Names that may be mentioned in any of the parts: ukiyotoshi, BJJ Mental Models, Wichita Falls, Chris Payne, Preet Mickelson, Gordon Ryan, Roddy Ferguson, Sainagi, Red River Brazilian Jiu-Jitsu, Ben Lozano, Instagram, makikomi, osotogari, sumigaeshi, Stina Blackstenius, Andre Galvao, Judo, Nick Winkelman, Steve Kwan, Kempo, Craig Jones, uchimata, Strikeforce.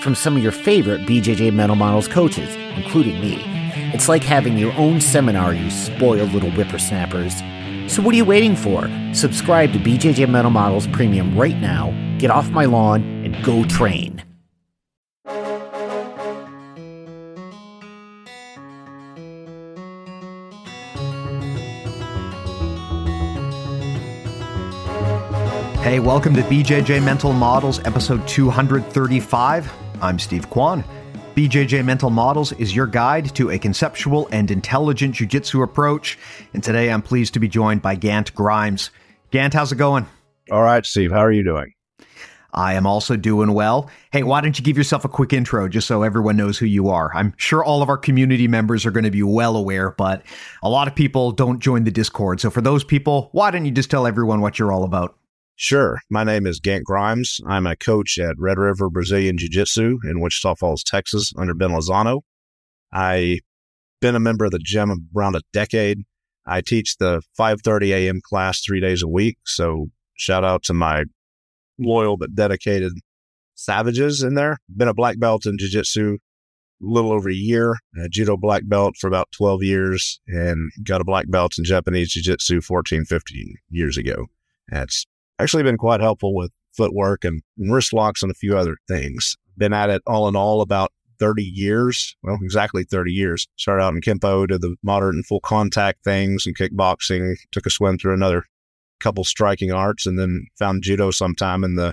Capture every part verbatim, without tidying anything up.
from some of your favorite B J J Mental Models coaches, including me. It's like having your own seminar, you spoiled little whippersnappers. So what are you waiting for? Subscribe to B J J Mental Models Premium right now, get off my lawn, and go train. Hey, welcome to B J J Mental Models, episode two thirty-five. I'm Steve Kwan. B J J Mental Models is your guide to a conceptual and intelligent jiu-jitsu approach, and today I'm pleased to be joined by Gant Grimes. Gant, how's it going? All right, Steve. How are you doing? I am also doing well. Hey, why don't you give yourself a quick intro just so everyone knows who you are? I'm sure all of our community members are going to be well aware, but a lot of people don't join the Discord. So for those people, why don't you just tell everyone what you're all about? Sure. My name is Gant Grimes. I'm a coach at Red River Brazilian Jiu-Jitsu in Wichita Falls, Texas, under Ben Lozano. I've been a member of the gym around a decade. I teach the five thirty a.m. class three days a week, so shout out to my loyal but dedicated savages in there. Been a black belt in jiu-jitsu a little over a year, a judo black belt for about twelve years, and got a black belt in Japanese jiu-jitsu fourteen, fifteen years ago. That's actually been quite helpful with footwork and, and wrist locks and a few other things. Been at it all in all about thirty years, well, exactly thirty years. Started out in Kempo, did the moderate and full contact things and kickboxing, took a swim through another couple striking arts, and then found judo sometime in the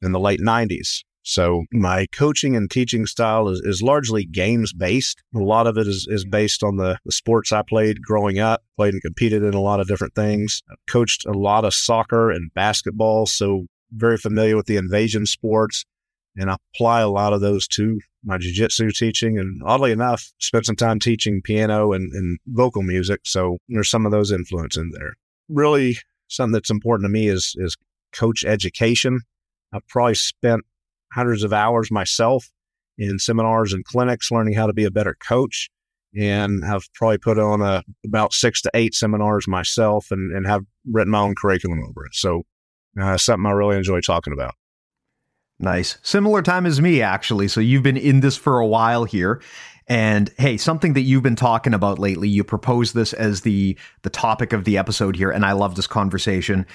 in the late nineties. So my coaching and teaching style is, is largely games based. A lot of it is, is based on the, the sports I played growing up, played and competed in a lot of different things. I've coached a lot of soccer and basketball, so very familiar with the invasion sports, and I apply a lot of those to my jiu-jitsu teaching. And oddly enough, spent some time teaching piano and, and vocal music, so there's some of those influences in there. Really, something that's important to me is is coach education. I've probably spent hundreds of hours myself in seminars and clinics learning how to be a better coach. And I've probably put on a, about six to eight seminars myself and, and have written my own curriculum over it. So uh, something I really enjoy talking about. Nice. Similar time as me, actually. So you've been in this for a while here. And hey, something that you've been talking about lately, you proposed this as the the topic of the episode here, and I love this conversation.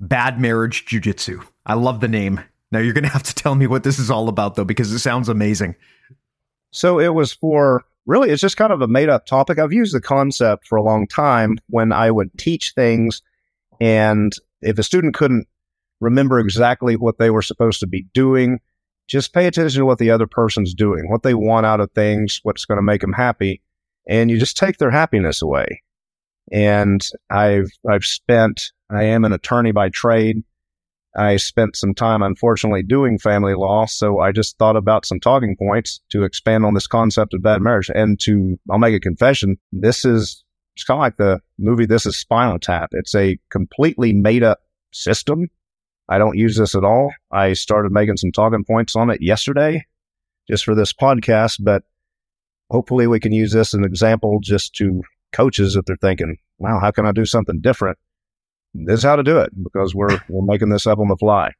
Bad marriage jiu-jitsu. I love the name. Now you're going to have to tell me what this is all about, though, because it sounds amazing. So it was for, really, it's just kind of a made-up topic. I've used the concept for a long time when I would teach things, and if a student couldn't remember exactly what they were supposed to be doing, just pay attention to what the other person's doing, what they want out of things, what's going to make them happy, and you just take their happiness away. And I've I've spent, I am an attorney by trade. I spent some time, unfortunately, doing family law, so I just thought about some talking points to expand on this concept of bad marriage. And to, I'll make a confession, this is, it's kind of like the movie This is Spinal Tap. It's a completely made-up system. I don't use this at all. I started making some talking points on it yesterday just for this podcast, but hopefully we can use this as an example just to coaches that they're thinking, wow, how can I do something different? This is how to do it, because we're we're making this up on the fly.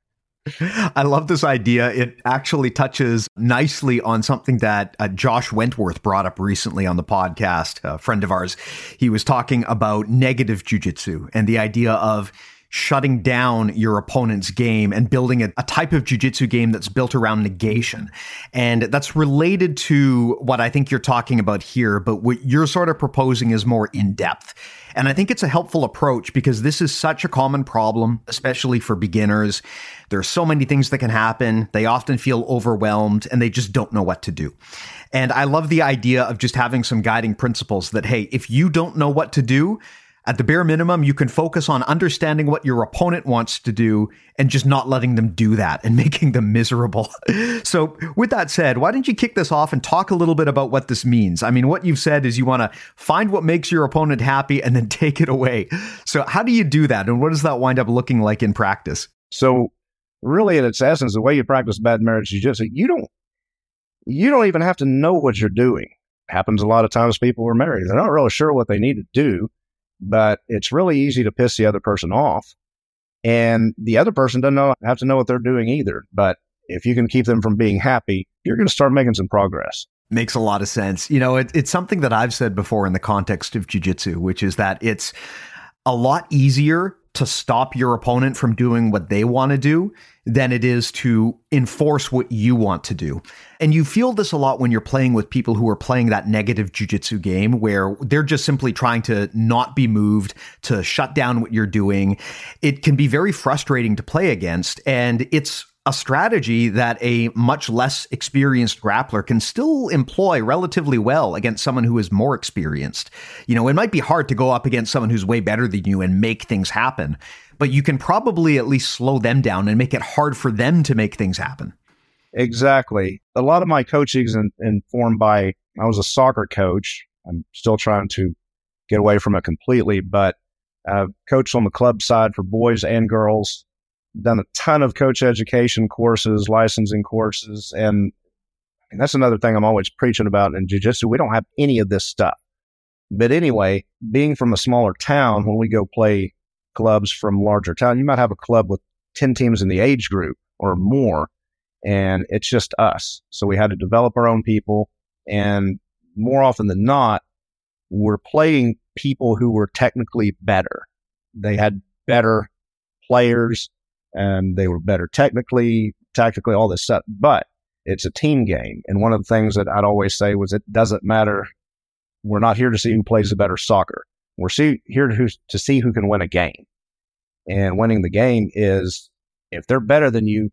I love this idea. It actually touches nicely on something that uh, Josh Wentworth brought up recently on the podcast, a friend of ours. He was talking about negative jiu-jitsu and the idea of shutting down your opponent's game and building a, a type of jiu-jitsu game that's built around negation. And that's related to what I think you're talking about here, but what you're sort of proposing is more in-depth. And I think it's a helpful approach because this is such a common problem, especially for beginners. There are so many things that can happen. They often feel overwhelmed and they just don't know what to do. And I love the idea of just having some guiding principles that, hey, if you don't know what to do, At the bare minimum, you can focus on understanding what your opponent wants to do and just not letting them do that and making them miserable. So with that said, why don't you kick this off and talk a little bit about what this means? I mean, what you've said is you want to find what makes your opponent happy and then take it away. So how do you do that? And what does that wind up looking like in practice? So really, in its essence, the way you practice bad marriage jiu-jitsu, you don't, you don't even have to know what you're doing. It happens a lot of times people are married. They're not really sure what they need to do. But it's really easy to piss the other person off. And the other person doesn't know, have to know what they're doing either. But if you can keep them from being happy, you're going to start making some progress. Makes a lot of sense. You know, it, it's something that I've said before in the context of jiu-jitsu, which is that it's a lot easier to stop your opponent from doing what they want to do than it is to enforce what you want to do. And you feel this a lot when you're playing with people who are playing that negative jiu-jitsu game where they're just simply trying to not be moved, to shut down what you're doing. It can be very frustrating to play against, and it's a strategy that a much less experienced grappler can still employ relatively well against someone who is more experienced. You know, it might be hard to go up against someone who's way better than you and make things happen, but you can probably at least slow them down and make it hard for them to make things happen. Exactly. A lot of my coaching is in, informed by, I was a soccer coach. I'm still trying to get away from it completely, but I've coached on the club side for boys and girls. Done a ton of coach education courses, licensing courses, and, and that's another thing I'm always preaching about in jiu-jitsu. We don't have any of this stuff. But anyway, being from a smaller town, when we go play clubs from larger town, you might have a club with ten teams in the age group or more, and it's just us. So we had to develop our own people, and more often than not, we're playing people who were technically better. They had better players. And they were better technically, tactically, all this stuff. But it's a team game. And one of the things that I'd always say was it doesn't matter. We're not here to see who plays the better soccer. We're see, here to, who, to see who can win a game. And winning the game is if they're better than you,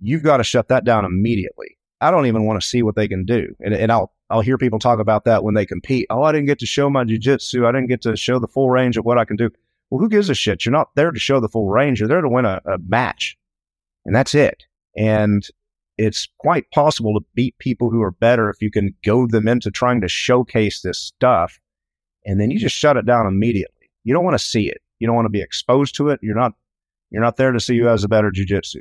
you've got to shut that down immediately. I don't even want to see what they can do. And, and I'll I'll hear people talk about that when they compete. Oh, I didn't get to show my jiu-jitsu. I didn't get to show the full range of what I can do. Well, who gives a shit? You're not there to show the full range. You're there to win a, a match, and that's it. And it's quite possible to beat people who are better if you can goad them into trying to showcase this stuff, and then you just shut it down immediately. You don't want to see it. You don't want to be exposed to it. You're not you're not there to see who has a better jiu-jitsu.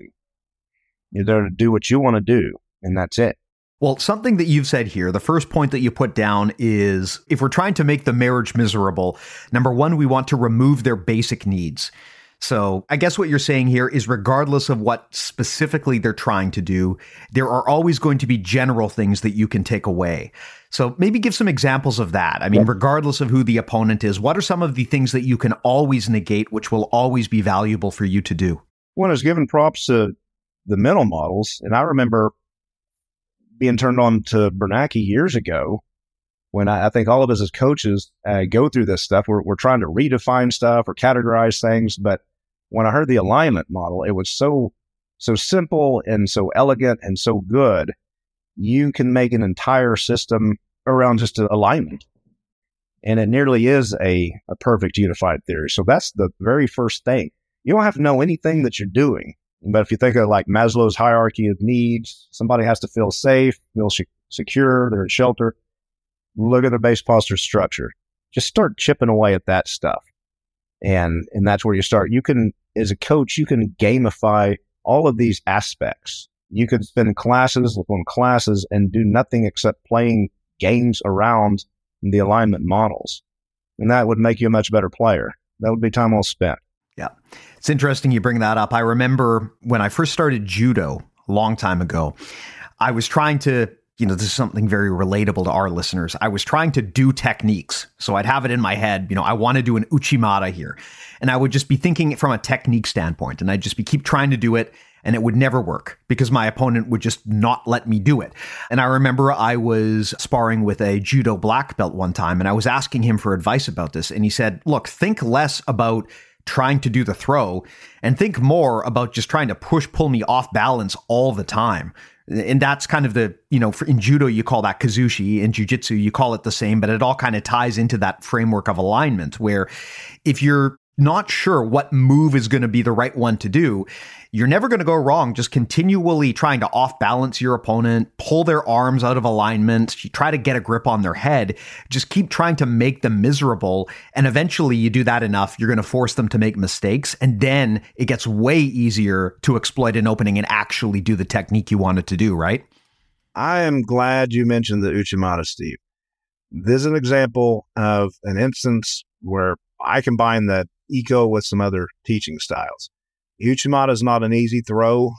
You're there to do what you want to do, and that's it. Well, something that you've said here, the first point that you put down is if we're trying to make the marriage miserable, number one, we want to remove their basic needs. So I guess what you're saying here is regardless of what specifically they're trying to do, there are always going to be general things that you can take away. So maybe give some examples of that. I mean, yeah. Regardless of who the opponent is, what are some of the things that you can always negate, which will always be valuable for you to do? One is giving props to the mental models. And I remember being turned on to Bernacki years ago when I, I think all of us as coaches uh, go through this stuff. We're, we're trying to redefine stuff or categorize things. But when I heard the alignment model, it was so, so simple and so elegant and so good. You can make an entire system around just an alignment. And it nearly is a, a perfect unified theory. So that's the very first thing. You don't have to know anything that you're doing. But if you think of like Maslow's hierarchy of needs, somebody has to feel safe, feel sh- secure, they're in shelter. Look at their base posture structure. Just start chipping away at that stuff. And and that's where you start. You can, as a coach, you can gamify all of these aspects. You could spend classes upon classes and do nothing except playing games around the alignment models. And that would make you a much better player. That would be time well spent. Yeah. It's interesting you bring that up. I remember when I first started judo a long time ago, I was trying to, you know, this is something very relatable to our listeners. I was trying to do techniques. So I'd have it in my head, you know, I want to do an uchimata here. And I would just be thinking from a technique standpoint, and I'd just be keep trying to do it. And it would never work because my opponent would just not let me do it. And I remember I was sparring with a judo black belt one time, and I was asking him for advice about this. And he said, look, think less about trying to do the throw and think more about just trying to push, pull me off balance all the time And that's kind of the, you know, for, in judo, you call that kazushi. In jiu-jitsu, you call it the same, but it all kind of ties into that framework of alignment where if you're not sure what move is going to be the right one to do, you're never going to go wrong just continually trying to off-balance your opponent, pull their arms out of alignment, you try to get a grip on their head, just keep trying to make them miserable. And eventually you do that enough, you're going to force them to make mistakes. And then it gets way easier to exploit an opening and actually do the technique you wanted to do, right? I am glad you mentioned the uchimata, Steve. This is an example of an instance where I combine that eco with some other teaching styles. Uchimata is not an easy throw.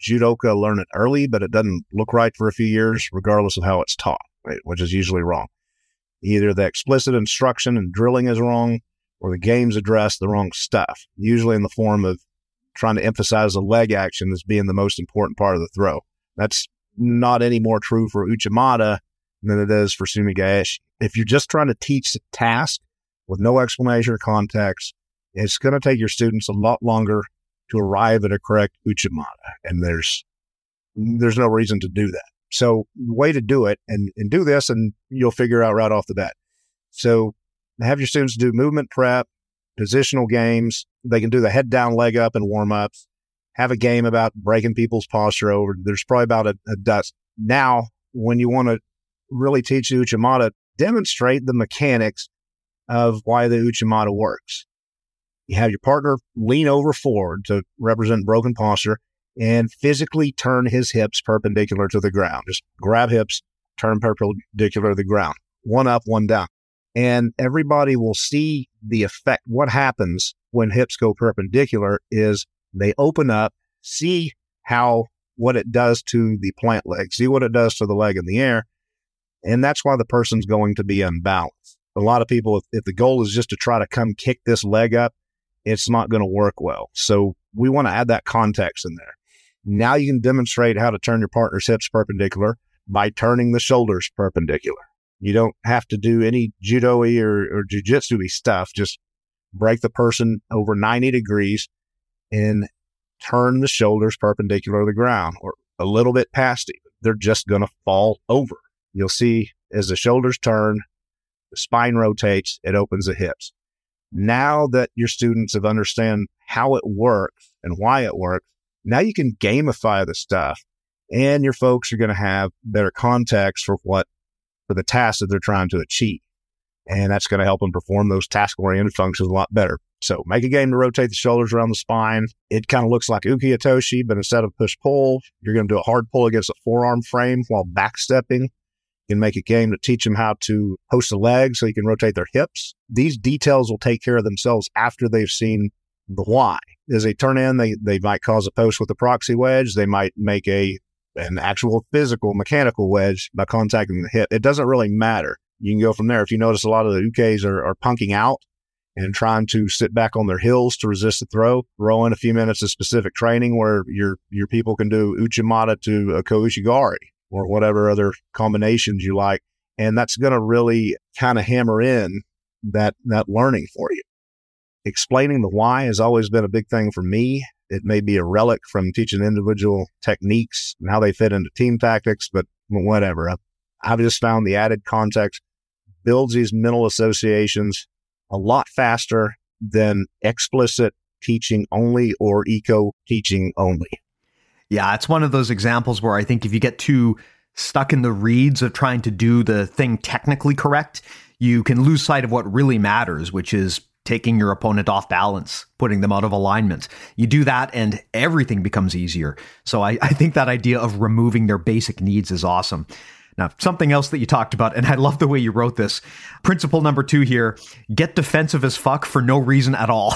Judoka learn it early, but it doesn't look right for a few years, regardless of how it's taught, right? Which is usually wrong. Either the explicit instruction and drilling is wrong, or the games address the wrong stuff, usually in the form of trying to emphasize the leg action as being the most important part of the throw. That's not any more true for uchimata than it is for sumigaeshi. If you're just trying to teach the task with no explanation or context, it's going to take your students a lot longer to arrive at a correct uchimata, and there's there's no reason to do that. So the way to do it, and, and do this, and you'll figure out right off the bat. So have your students do movement prep, positional games. They can do the head down, leg up, and warm-ups. Have a game about breaking people's posture over. There's probably about a, a dozen. Now, when you want to really teach the uchimata, demonstrate the mechanics of why the uchimata works. You have your partner lean over forward to represent broken posture and physically turn his hips perpendicular to the ground. Just grab hips, turn perpendicular to the ground. One up, one down. And everybody will see the effect. What happens when hips go perpendicular is they open up, see how what it does to the plant leg, see what it does to the leg in the air. And that's why the person's going to be unbalanced. A lot of people, if, if the goal is just to try to come kick this leg up, it's not going to work well. So we want to add that context in there. Now you can demonstrate how to turn your partner's hips perpendicular by turning the shoulders perpendicular. You don't have to do any judo-y or, or jiu-jitsu-y stuff. Just break the person over ninety degrees and turn the shoulders perpendicular to the ground or a little bit past it. They're just going to fall over. You'll see as the shoulders turn, the spine rotates, it opens the hips. Now that your students have understand how it works and why it works, now you can gamify the stuff and your folks are going to have better context for what, for the tasks that they're trying to achieve. And that's going to help them perform those task-oriented functions a lot better. So make a game to rotate the shoulders around the spine. It kind of looks like ukiyotoshi, but instead of push-pull, you're going to do a hard pull against a forearm frame while backstepping. Can make a game to teach them how to host a leg so you can rotate their hips. These details will take care of themselves after they've seen the why. As they turn in, they, they might cause a post with a proxy wedge. They might make a an actual physical mechanical wedge by contacting the hip. It doesn't really matter. You can go from there. If you notice a lot of the ukes are, are punking out and trying to sit back on their heels to resist the throw, throw in a few minutes of specific training where your your people can do uchimata to a koushigari, or whatever other combinations you like. And that's going to really kind of hammer in that that learning for you. Explaining the why has always been a big thing for me. It may be a relic from teaching individual techniques and how they fit into team tactics, but whatever. I've just found the added context builds these mental associations a lot faster than explicit teaching only or eco teaching only. Yeah, it's one of those examples where I think if you get too stuck in the reeds of trying to do the thing technically correct, you can lose sight of what really matters, which is taking your opponent off balance, putting them out of alignment. You do that and everything becomes easier. So I, I think that idea of removing their basic needs is awesome. Now, something else that you talked about, and I love the way you wrote this, principle number two here, get defensive as fuck for no reason at all,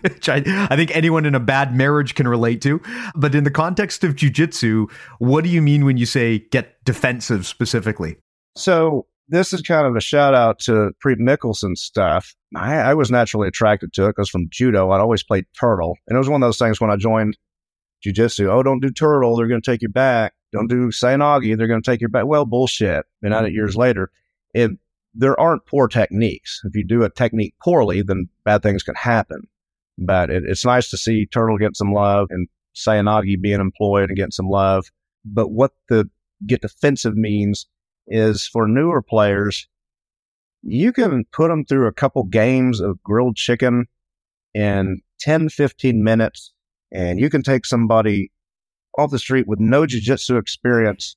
which I, I think anyone in a bad marriage can relate to. But in the context of jiu-jitsu, what do you mean when you say get defensive specifically? So this is kind of a shout out to Preet Mickelson stuff. I, I was naturally attracted to it because from judo, I'd always played turtle. And it was one of those things when I joined jiu-jitsu, oh, don't do turtle, they're going to take you back. Don't do Sainagi, they're going to take your back. Well, bullshit. And out years later, if there aren't poor techniques. If you do a technique poorly, then bad things can happen. But it, it's nice to see turtle get some love and Sainagi being employed and getting some love. But what the get defensive means is for newer players, you can put them through a couple games of grilled chicken in ten, fifteen minutes, and you can take somebody off the street with no jiu-jitsu experience,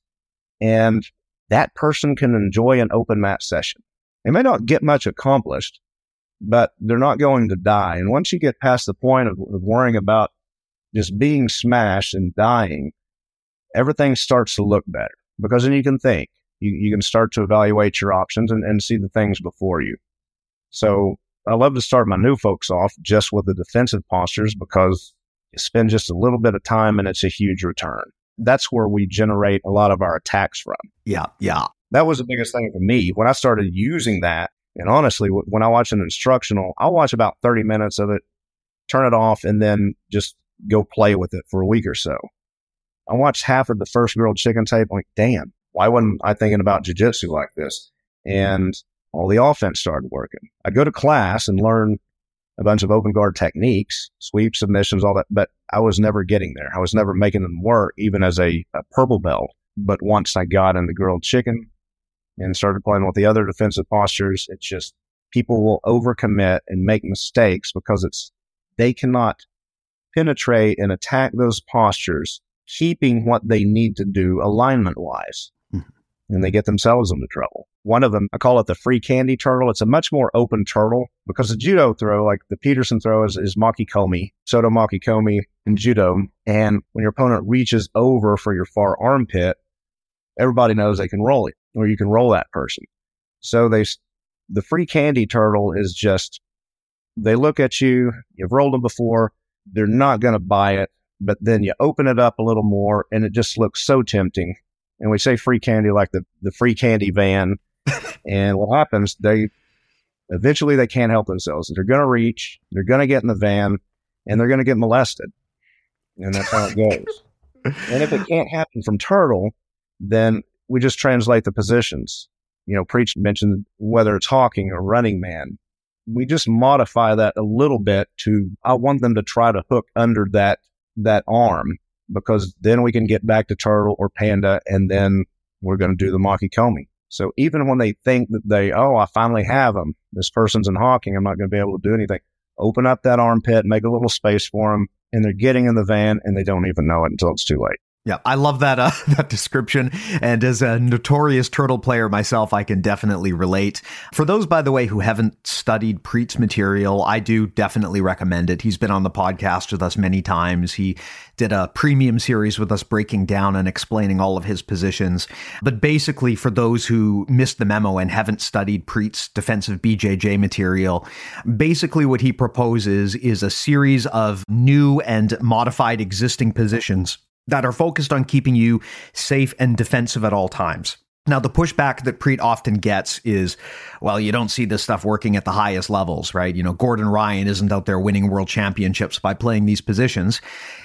and that person can enjoy an open mat session. They may not get much accomplished, but they're not going to die. And once you get past the point of, of worrying about just being smashed and dying, everything starts to look better, because then you can think. You, you can start to evaluate your options and, and see the things before you. So I love to start my new folks off just with the defensive postures, because you spend just a little bit of time and it's a huge return. That's where we generate a lot of our attacks from. Yeah, yeah. That was the biggest thing for me. When I started using that, and honestly, when I watch an instructional, I'll watch about thirty minutes of it, turn it off, and then just go play with it for a week or so. I watched half of the first grilled chicken tape, like, damn, why wasn't I thinking about jiu-jitsu like this? And all the offense started working. I go to class and learn a bunch of open guard techniques, sweeps, submissions, all that, but I was never getting there. I was never making them work, even as a, a purple belt. But once I got in the grilled chicken and started playing with the other defensive postures, it's just people will overcommit and make mistakes because it's they cannot penetrate and attack those postures, keeping what they need to do alignment-wise, mm-hmm. and they get themselves into trouble. One of them, I call it the free candy turtle. It's a much more open turtle, because the judo throw, like the Peterson throw, is, is makikomi, soto makikomi in judo, and when your opponent reaches over for your far armpit, everybody knows they can roll it, or you can roll that person. So they, the free candy turtle is just, they look at you, you've rolled them before, they're not going to buy it, but then you open it up a little more, and it just looks so tempting. And we say free candy like the, the free candy van. And what happens, they eventually they can't help themselves. They're going to reach, they're going to get in the van, and they're going to get molested. And that's how it goes. And if it can't happen from turtle, then we just translate the positions. You know, Preach mentioned whether it's hawking or running man. We just modify that a little bit to, I want them to try to hook under that that arm, because then we can get back to turtle or panda, and then we're going to do the makikomi. So even when they think that they, oh, I finally have them, this person's in hawking, I'm not going to be able to do anything, open up that armpit, make a little space for them, and they're getting in the van, and they don't even know it until it's too late. Yeah, I love that uh, that description. And as a notorious turtle player myself, I can definitely relate. For those, by the way, who haven't studied Preet's material, I do definitely recommend it. He's been on the podcast with us many times. He did a premium series with us breaking down and explaining all of his positions. But basically, for those who missed the memo and haven't studied Preet's defensive B J J material, basically what he proposes is a series of new and modified existing positions that are focused on keeping you safe and defensive at all times. Now, the pushback that Preet often gets is, well, you don't see this stuff working at the highest levels, right? You know, Gordon Ryan isn't out there winning world championships by playing these positions.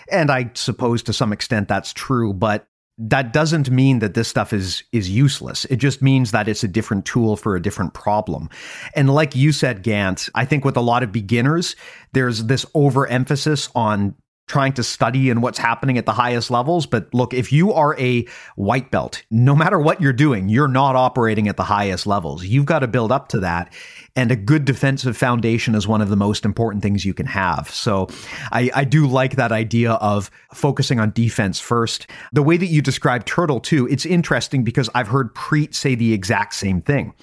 And I suppose to some extent that's true, but that doesn't mean that this stuff is is useless. It just means that it's a different tool for a different problem. And like you said, Gant, I think with a lot of beginners, there's this overemphasis on trying to study and what's happening at the highest levels. But look, if you are a white belt, no matter what you're doing, you're not operating at the highest levels. You've got to build up to that. And a good defensive foundation is one of the most important things you can have. So I, I do like that idea of focusing on defense first. The way that you describe turtle too, it's interesting because I've heard Preet say the exact same thing.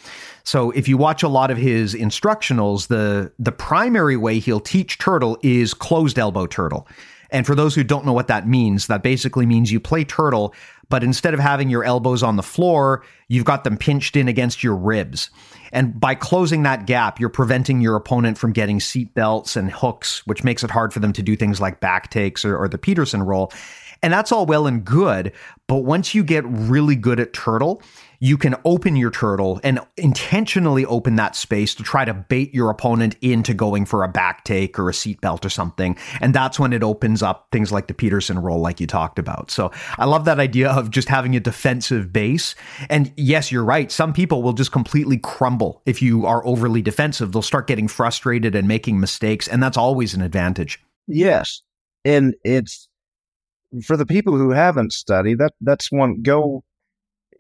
So if you watch a lot of his instructionals, the, the primary way he'll teach turtle is closed elbow turtle. And for those who don't know what that means, that basically means you play turtle, but instead of having your elbows on the floor, you've got them pinched in against your ribs. And by closing that gap, you're preventing your opponent from getting seat belts and hooks, which makes it hard for them to do things like back takes or, or the Peterson roll. And that's all well and good, but once you get really good at turtle, you can open your turtle and intentionally open that space to try to bait your opponent into going for a back take or a seat belt or something. And that's when it opens up things like the Peterson roll, like you talked about. So I love that idea of just having a defensive base. And yes, you're right. Some people will just completely crumble if you are overly defensive. They'll start getting frustrated and making mistakes. And that's always an advantage. Yes. And it's, for the people who haven't studied, that that's one. Go.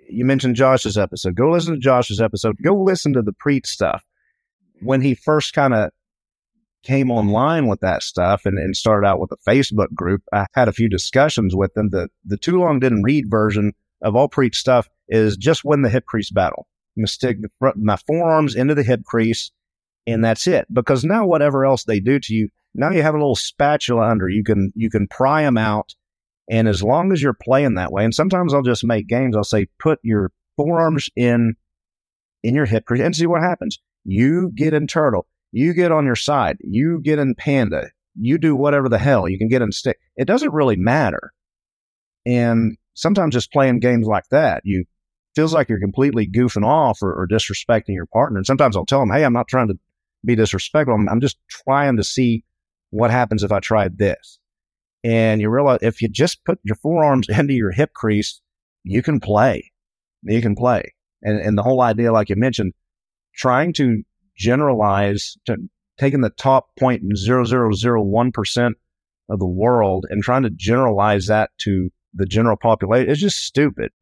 You mentioned Josh's episode. Go listen to Josh's episode. Go listen to the Preet stuff when he first kind of came online with that stuff and, and started out with a Facebook group. I had a few discussions with them. The the too long didn't read version of all Preet stuff is just win the hip crease battle. I'm gonna stick the front, my forearms into the hip crease, and that's it. Because now whatever else they do to you, now you have a little spatula under. You can you can pry them out, and as long as you're playing that way, and sometimes I'll just make games. I'll say put your forearms in in your hip crease and see what happens. You get in turtle. You get on your side. You get in panda. You do whatever the hell. You can get in stick. It doesn't really matter. And sometimes just playing games like that, you feels like you're completely goofing off or, or disrespecting your partner. And sometimes I'll tell them, hey, I'm not trying to be disrespectful. I'm, I'm just trying to see what happens if I tried this. And you realize if you just put your forearms into your hip crease, you can play. You can play. And, and the whole idea, like you mentioned, trying to generalize to taking the top zero point zero zero zero one percent of the world and trying to generalize that to the general population is just stupid.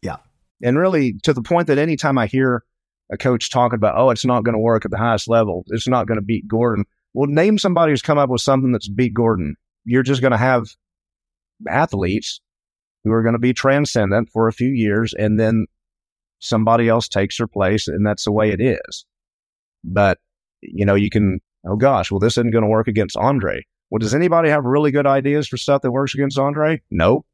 Yeah. And really to the point that anytime I hear a coach talking about, oh, it's not going to work at the highest level, it's not going to beat Gordon. Well, name somebody who's come up with something that's beat Gordon. You're just going to have athletes who are going to be transcendent for a few years and then somebody else takes their place, and that's the way it is. But, you know, you can, oh gosh, well, this isn't going to work against Andre. Well, does anybody have really good ideas for stuff that works against Andre? No.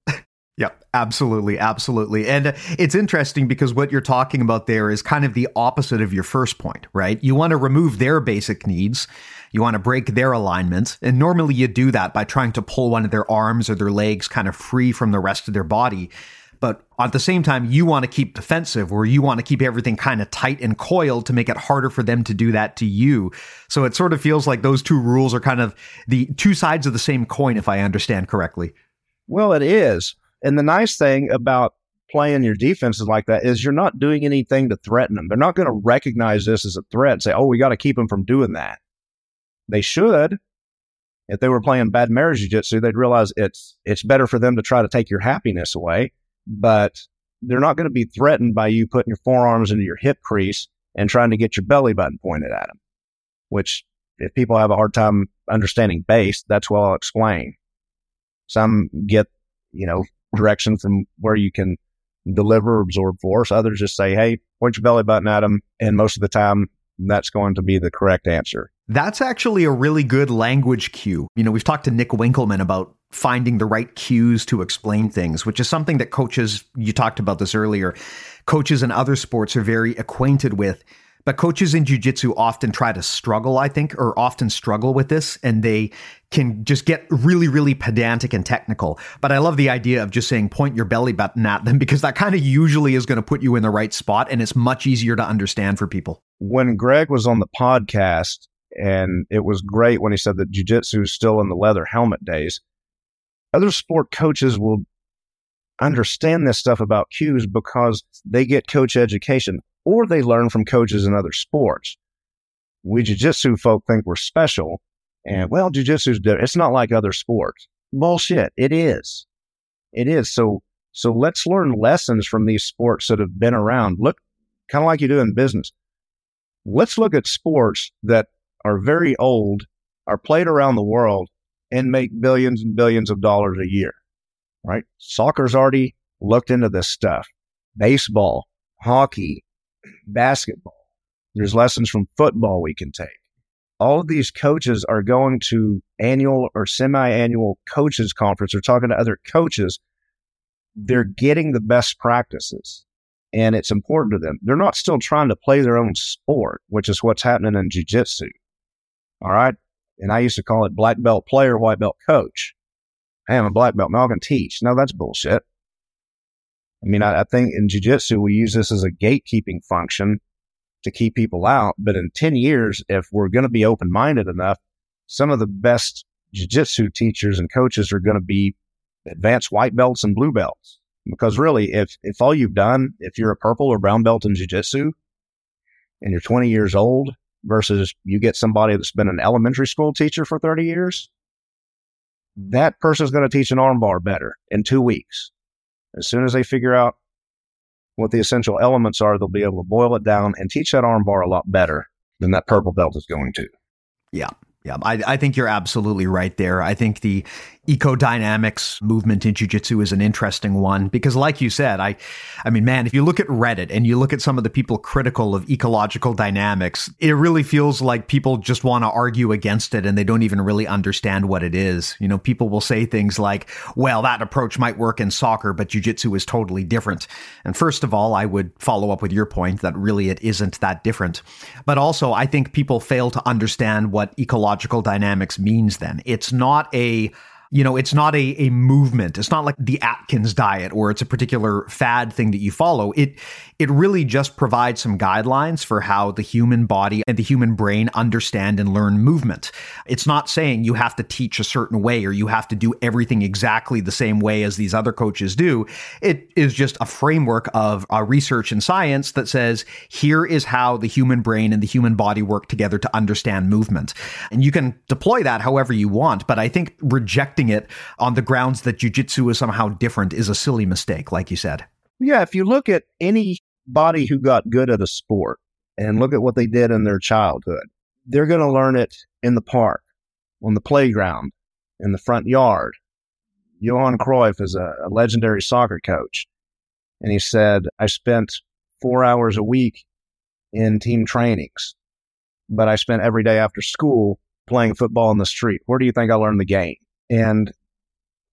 Yeah, absolutely. Absolutely. And it's interesting because what you're talking about there is kind of the opposite of your first point, right? You want to remove their basic needs. You want to break their alignments. And normally you do that by trying to pull one of their arms or their legs kind of free from the rest of their body. But at the same time, you want to keep defensive, or you want to keep everything kind of tight and coiled to make it harder for them to do that to you. So it sort of feels like those two rules are kind of the two sides of the same coin, if I understand correctly. Well, it is. And the nice thing about playing your defenses like that is you're not doing anything to threaten them. They're not going to recognize this as a threat and say, oh, we got to keep them from doing that. They should. If they were playing bad marriage jiu-jitsu, they'd realize it's it's better for them to try to take your happiness away. But they're not going to be threatened by you putting your forearms into your hip crease and trying to get your belly button pointed at them, which if people have a hard time understanding base, that's what I'll explain. Some get, you know, direction from where you can deliver, absorb force. Others just say, hey, point your belly button at them. And most of the time, that's going to be the correct answer. That's actually a really good language cue. You know, we've talked to Nick Winkelman about finding the right cues to explain things, which is something that coaches, you talked about this earlier, coaches in other sports are very acquainted with. But coaches in jiu-jitsu often try to struggle, I think, or often struggle with this, and they can just get really, really pedantic and technical. But I love the idea of just saying, point your belly button at them, because that kind of usually is going to put you in the right spot, and it's much easier to understand for people. When Greg was on the podcast, and it was great when he said that jiu-jitsu is still in the leather helmet days, other sport coaches will understand this stuff about cues because they get coach education, or they learn from coaches in other sports. We jiu-jitsu folk think we're special, and, well, jiu-jitsu's different. It's not like other sports. Bullshit. It is. It is. So so let's learn lessons from these sports that have been around. Look, kind of like you do in business. Let's look at sports that are very old, are played around the world, and make billions and billions of dollars a year, right? Soccer's already looked into this stuff. Baseball, hockey, basketball. There's lessons from football we can take. All of these coaches are going to annual or semi-annual coaches conference. They're talking to other coaches. They're getting the best practices, and it's important to them. They're not still trying to play their own sport, which is what's happening in jiu-jitsu. All right? And I used to call it black belt player, white belt coach. Hey, I'm a black belt. Now I can teach. No, that's bullshit. I mean, I, I think in jiu-jitsu, we use this as a gatekeeping function to keep people out. But in ten years, if we're going to be open-minded enough, some of the best jiu-jitsu teachers and coaches are going to be advanced white belts and blue belts. Because really, if, if all you've done, if you're a purple or brown belt in jiu-jitsu and you're twenty years old versus you get somebody that's been an elementary school teacher for thirty years, that person's going to teach an armbar better in two weeks. As soon as they figure out what the essential elements are, they'll be able to boil it down and teach that armbar a lot better than that purple belt is going to. Yeah. Yeah, I, I think you're absolutely right there. I think the ecodynamics movement in jiu-jitsu is an interesting one because, like you said, I I mean, man, if you look at Reddit and you look at some of the people critical of ecological dynamics, it really feels like people just want to argue against it and they don't even really understand what it is. You know, people will say things like, well, that approach might work in soccer, but jiu-jitsu is totally different. And first of all, I would follow up with your point that really it isn't that different. But also, I think people fail to understand what ecological dynamics means then. It's not a, you know, it's not a, a movement. It's not like the Atkins diet or it's a particular fad thing that you follow. It, it really just provides some guidelines for how the human body and the human brain understand and learn movement. It's not saying you have to teach a certain way or you have to do everything exactly the same way as these other coaches do. It is just a framework of uh, research and science that says, here is how the human brain and the human body work together to understand movement. And you can deploy that however you want, but I think rejecting it on the grounds that jiu-jitsu is somehow different is a silly mistake, like you said. Yeah, if you look at anybody who got good at a sport and look at what they did in their childhood, they're going to learn it in the park, on the playground, in the front yard. Johan Cruyff is a, a legendary soccer coach, and he said, I spent four hours a week in team trainings, but I spent every day after school playing football in the street. Where do you think I learned the game? And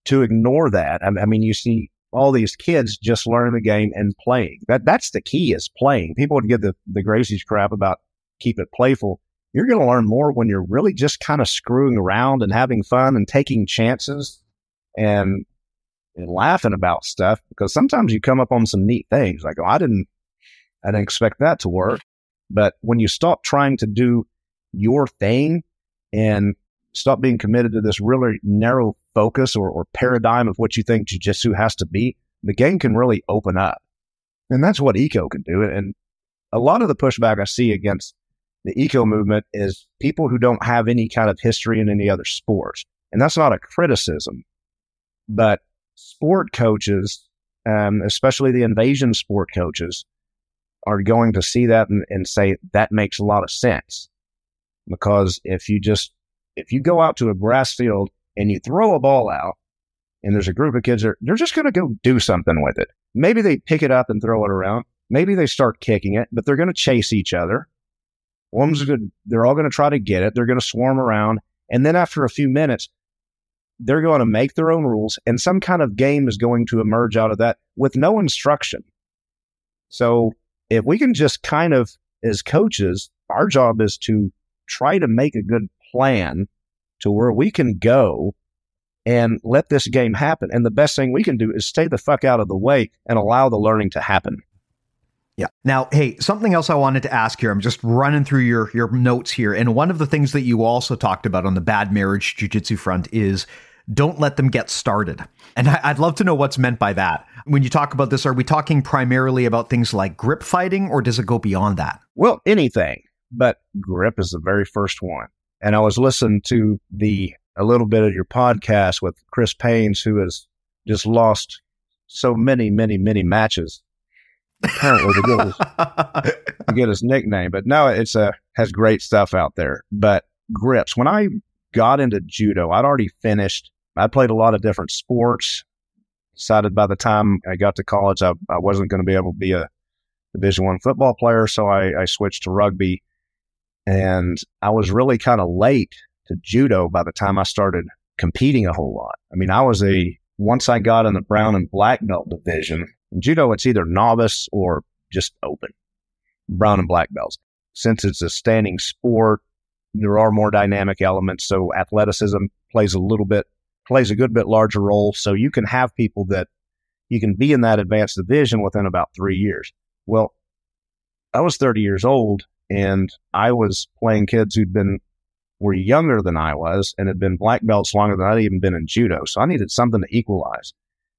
to ignore that, I, I mean, you see all these kids just learning the game and playing. That That's the key, is playing. People would give the, the Gracie's crap about keep it playful. You're going to learn more when you're really just kind of screwing around and having fun and taking chances and, and laughing about stuff, because sometimes you come up on some neat things. Like, oh, I didn't, I didn't expect that to work. But when you stop trying to do your thing and stop being committed to this really narrow focus or, or paradigm of what you think jiu-jitsu has to be, the game can really open up. And that's what eco can do. And a lot of the pushback I see against the eco movement is people who don't have any kind of history in any other sports. And that's not a criticism, but sport coaches, um, especially the invasion sport coaches, are going to see that and, and say that makes a lot of sense. Because if you just If you go out to a grass field and you throw a ball out and there's a group of kids, that are, they're just going to go do something with it. Maybe they pick it up and throw it around. Maybe they start kicking it, but they're going to chase each other. One's good. They're all going to try to get it. They're going to swarm around. And then after a few minutes, they're going to make their own rules. And some kind of game is going to emerge out of that with no instruction. So if we can just kind of, as coaches, our job is to try to make a good plan to where we can go and let this game happen. And the best thing we can do is stay the fuck out of the way and allow the learning to happen. Yeah. Now, hey, something else I wanted to ask here. I'm just running through your, your notes here. And one of the things that you also talked about on the bad marriage jiu-jitsu front is don't let them get started. And I, I'd love to know what's meant by that. When you talk about this, are we talking primarily about things like grip fighting, or does it go beyond that? Well, anything, but grip is the very first one. And I was listening to the a little bit of your podcast with Chris Payne, who has just lost so many, many, many matches, apparently, to get his, to get his nickname. But no, it's a has great stuff out there. But grips. When I got into judo, I'd already finished. I played a lot of different sports. Decided by the time I got to college, I, I wasn't going to be able to be a Division One football player, so I, I switched to rugby. And I was really kind of late to judo by the time I started competing a whole lot. I mean, I was a, once I got in the brown and black belt division, in judo, it's either novice or just open, brown and black belts. Since it's a standing sport, there are more dynamic elements. So athleticism plays a little bit, plays a good bit larger role. So you can have people that you can be in that advanced division within about three years. Well, I was thirty years old. And I was playing kids who'd been, were younger than I was and had been black belts longer than I'd even been in judo. So I needed something to equalize.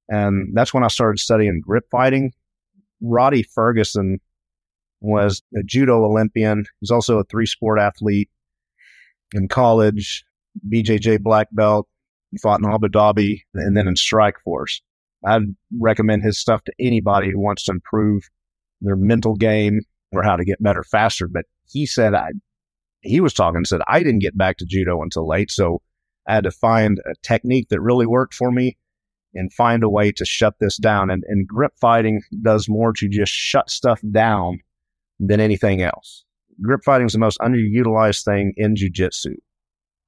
And that's when I started studying grip fighting. Roddy Ferguson was a judo Olympian. He's also a three-sport athlete in college, B J J black belt, fought in Abu Dhabi and then in Strikeforce. I'd recommend his stuff to anybody who wants to improve their mental game or how to get better faster. But he said, I, he was talking, said, I didn't get back to judo until late. So I had to find a technique that really worked for me and find a way to shut this down. And, and grip fighting does more to just shut stuff down than anything else. Grip fighting is the most underutilized thing in jiu-jitsu,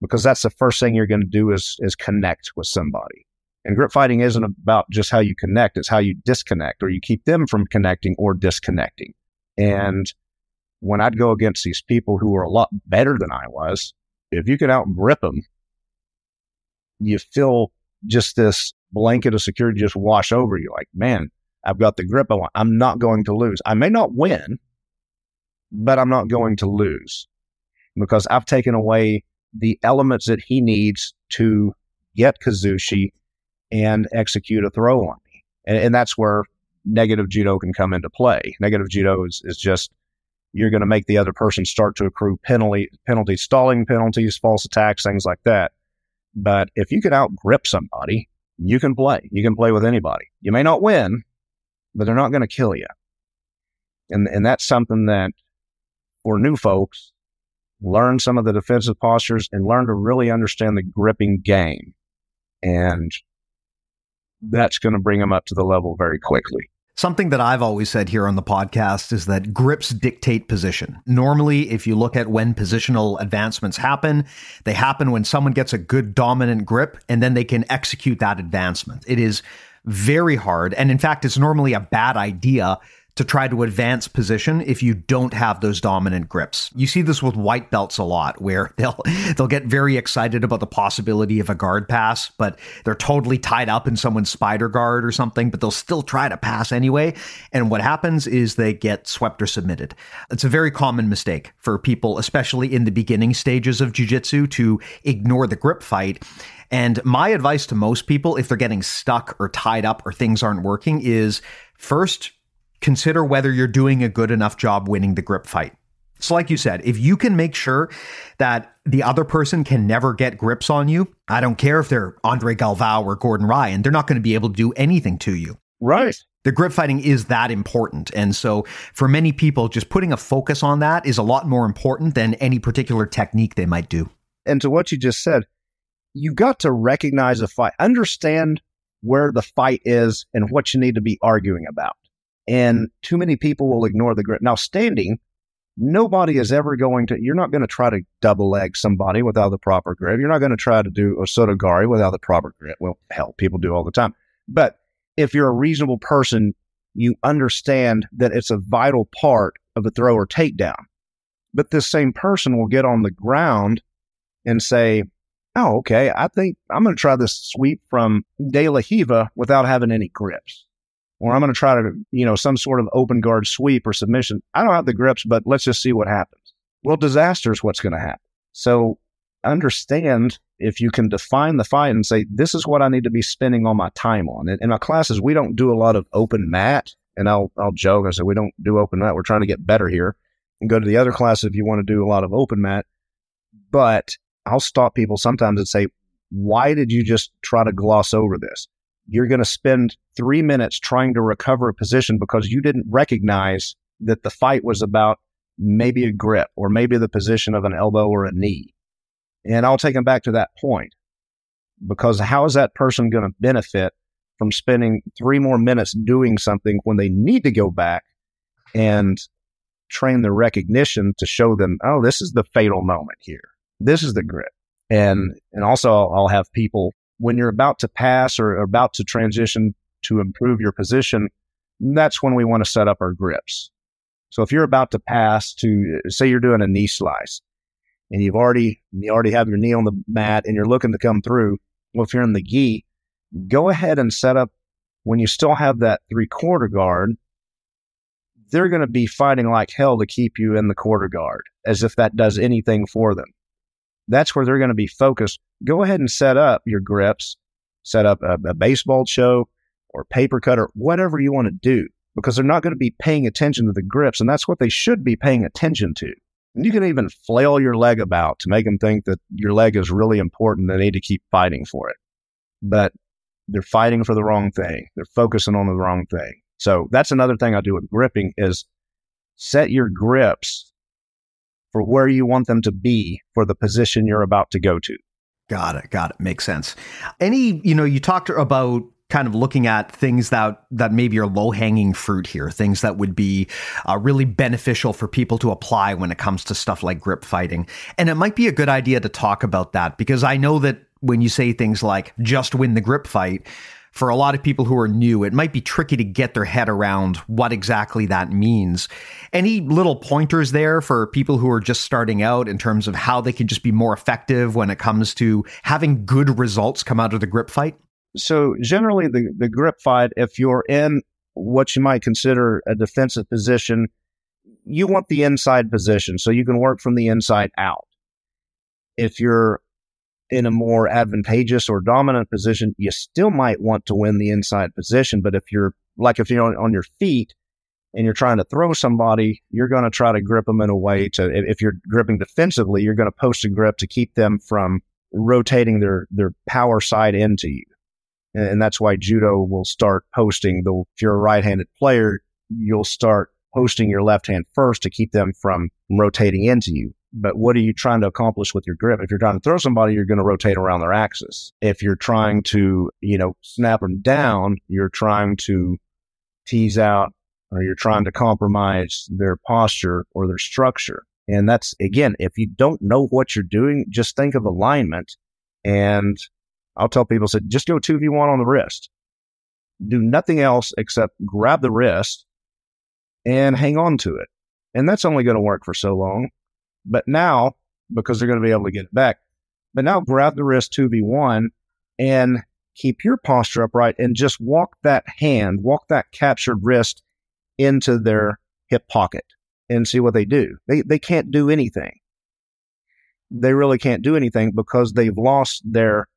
because that's the first thing you're going to do is is connect with somebody. And grip fighting isn't about just how you connect, it's how you disconnect, or you keep them from connecting or disconnecting. And when I'd go against these people who were a lot better than I was, if you can out-grip them, you feel just this blanket of security just wash over you. Like, man, I've got the grip I want. I'm not going to lose. I may not win, but I'm not going to lose, because I've taken away the elements that he needs to get Kazushi and execute a throw on me. And, and that's where negative judo can come into play. Negative judo is, is just, you're going to make the other person start to accrue penalty, penalties, stalling penalties, false attacks, things like that. But if you can outgrip somebody, you can play. You can play with anybody. You may not win, but they're not going to kill you. And, and that's something that, for new folks, learn some of the defensive postures and learn to really understand the gripping game. And that's going to bring them up to the level very quickly. Something that I've always said here on the podcast is that grips dictate position. Normally, if you look at when positional advancements happen, they happen when someone gets a good dominant grip and then they can execute that advancement. It is very hard. And in fact, it's normally a bad idea to try to advance position if you don't have those dominant grips. You see this with white belts a lot, where they'll they'll get very excited about the possibility of a guard pass, but they're totally tied up in someone's spider guard or something, but they'll still try to pass anyway. And what happens is they get swept or submitted. It's a very common mistake for people, especially in the beginning stages of jiu-jitsu, to ignore the grip fight. And my advice to most people, if they're getting stuck or tied up or things aren't working, is first, consider whether you're doing a good enough job winning the grip fight. So like you said, if you can make sure that the other person can never get grips on you, I don't care if they're Andre Galvao or Gordon Ryan, they're not going to be able to do anything to you. Right. The grip fighting is that important. And so for many people, just putting a focus on that is a lot more important than any particular technique they might do. And to what you just said, you got to recognize the fight, understand where the fight is and what you need to be arguing about. And too many people will ignore the grip. Now, standing, nobody is ever going to, you're not going to try to double leg somebody without the proper grip. You're not going to try to do osotogari without the proper grip. Well, hell, people do all the time. But if you're a reasonable person, you understand that it's a vital part of a throw or takedown. But this same person will get on the ground and say, oh, okay, I think I'm going to try this sweep from De La Riva without having any grips. Or I'm going to try to, you know, some sort of open guard sweep or submission. I don't have the grips, but let's just see what happens. Well, disaster is what's going to happen. So understand, if you can define the fight and say, this is what I need to be spending all my time on. In my classes, we don't do a lot of open mat. And I'll I'll joke, I say, we don't do open mat. We're trying to get better here. And go to the other class if you want to do a lot of open mat. But I'll stop people sometimes and say, why did you just try to gloss over this? You're going to spend three minutes trying to recover a position because you didn't recognize that the fight was about maybe a grip or maybe the position of an elbow or a knee. And I'll take them back to that point, because how is that person going to benefit from spending three more minutes doing something when they need to go back and train their recognition to show them, oh, this is the fatal moment here. This is the grip. And, and also I'll have people, when you're about to pass or about to transition to improve your position, that's when we want to set up our grips. So if you're about to pass to, say you're doing a knee slice and you've already, you already have your knee on the mat and you're looking to come through, well, if you're in the gi, go ahead and set up when you still have that three quarter guard. They're going to be fighting like hell to keep you in the quarter guard, as if that does anything for them. That's where they're going to be focused. Go ahead and set up your grips, set up a, a baseball choke or paper cut or whatever you want to do, because they're not going to be paying attention to the grips, and that's what they should be paying attention to. And you can even flail your leg about to make them think that your leg is really important. They need to keep fighting for it. but they're fighting for the wrong thing. They're focusing on the wrong thing. So that's another thing I do with gripping is set your grips for where you want them to be for the position you're about to go to. Got it. Got it. Makes sense. Any, you know, you talked about kind of looking at things that, that maybe are low-hanging fruit here, things that would be uh, really beneficial for people to apply when it comes to stuff like grip fighting. And it might be a good idea to talk about that, because I know that when you say things like just win the grip fight, for a lot of people who are new, it might be tricky to get their head around what exactly that means. Any little pointers there for people who are just starting out in terms of how they can just be more effective when it comes to having good results come out of the grip fight? So generally, the, the grip fight, if you're in what you might consider a defensive position, you want the inside position so you can work from the inside out. If you're in a more advantageous or dominant position, you still might want to win the inside position. But if you're like if you're on, on your feet and you're trying to throw somebody, you're going to try to grip them in a way to, if you're gripping defensively, you're going to post a grip to keep them from rotating their, their power side into you. And that's why judo will start posting. The, if you're a right-handed player, you'll start posting your left hand first to keep them from rotating into you. But what are you trying to accomplish with your grip? If you're trying to throw somebody, you're going to rotate around their axis. If you're trying to, you know, snap them down, you're trying to tease out, or you're trying to compromise their posture or their structure. And that's, again, if you don't know what you're doing, just think of alignment. And I'll tell people, so just go two v one on the wrist. Do nothing else except grab the wrist and hang on to it. And that's only going to work for so long. But now, because they're going to be able to get it back, but now grab the wrist two v one and keep your posture upright and just walk that hand, walk that captured wrist into their hip pocket and see what they do. They they can't do anything. They really can't do anything because they've lost their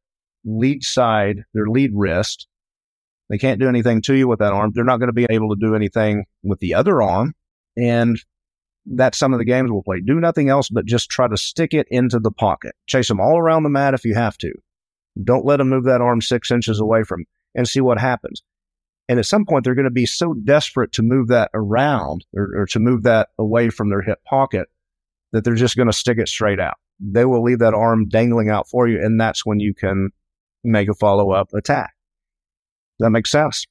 lead side, their lead wrist. They can't do anything to you with that arm. They're not going to be able to do anything with the other arm. And that's some of the games we'll play. Do nothing else but just try to stick it into the pocket. Chase them all around the mat if you have to. Don't let them move that arm six inches away from and see what happens. And at some point, they're going to be so desperate to move that around or, or to move that away from their hip pocket that they're just going to stick it straight out. They will leave that arm dangling out for you, and that's when you can make a follow-up attack. Does that make sense?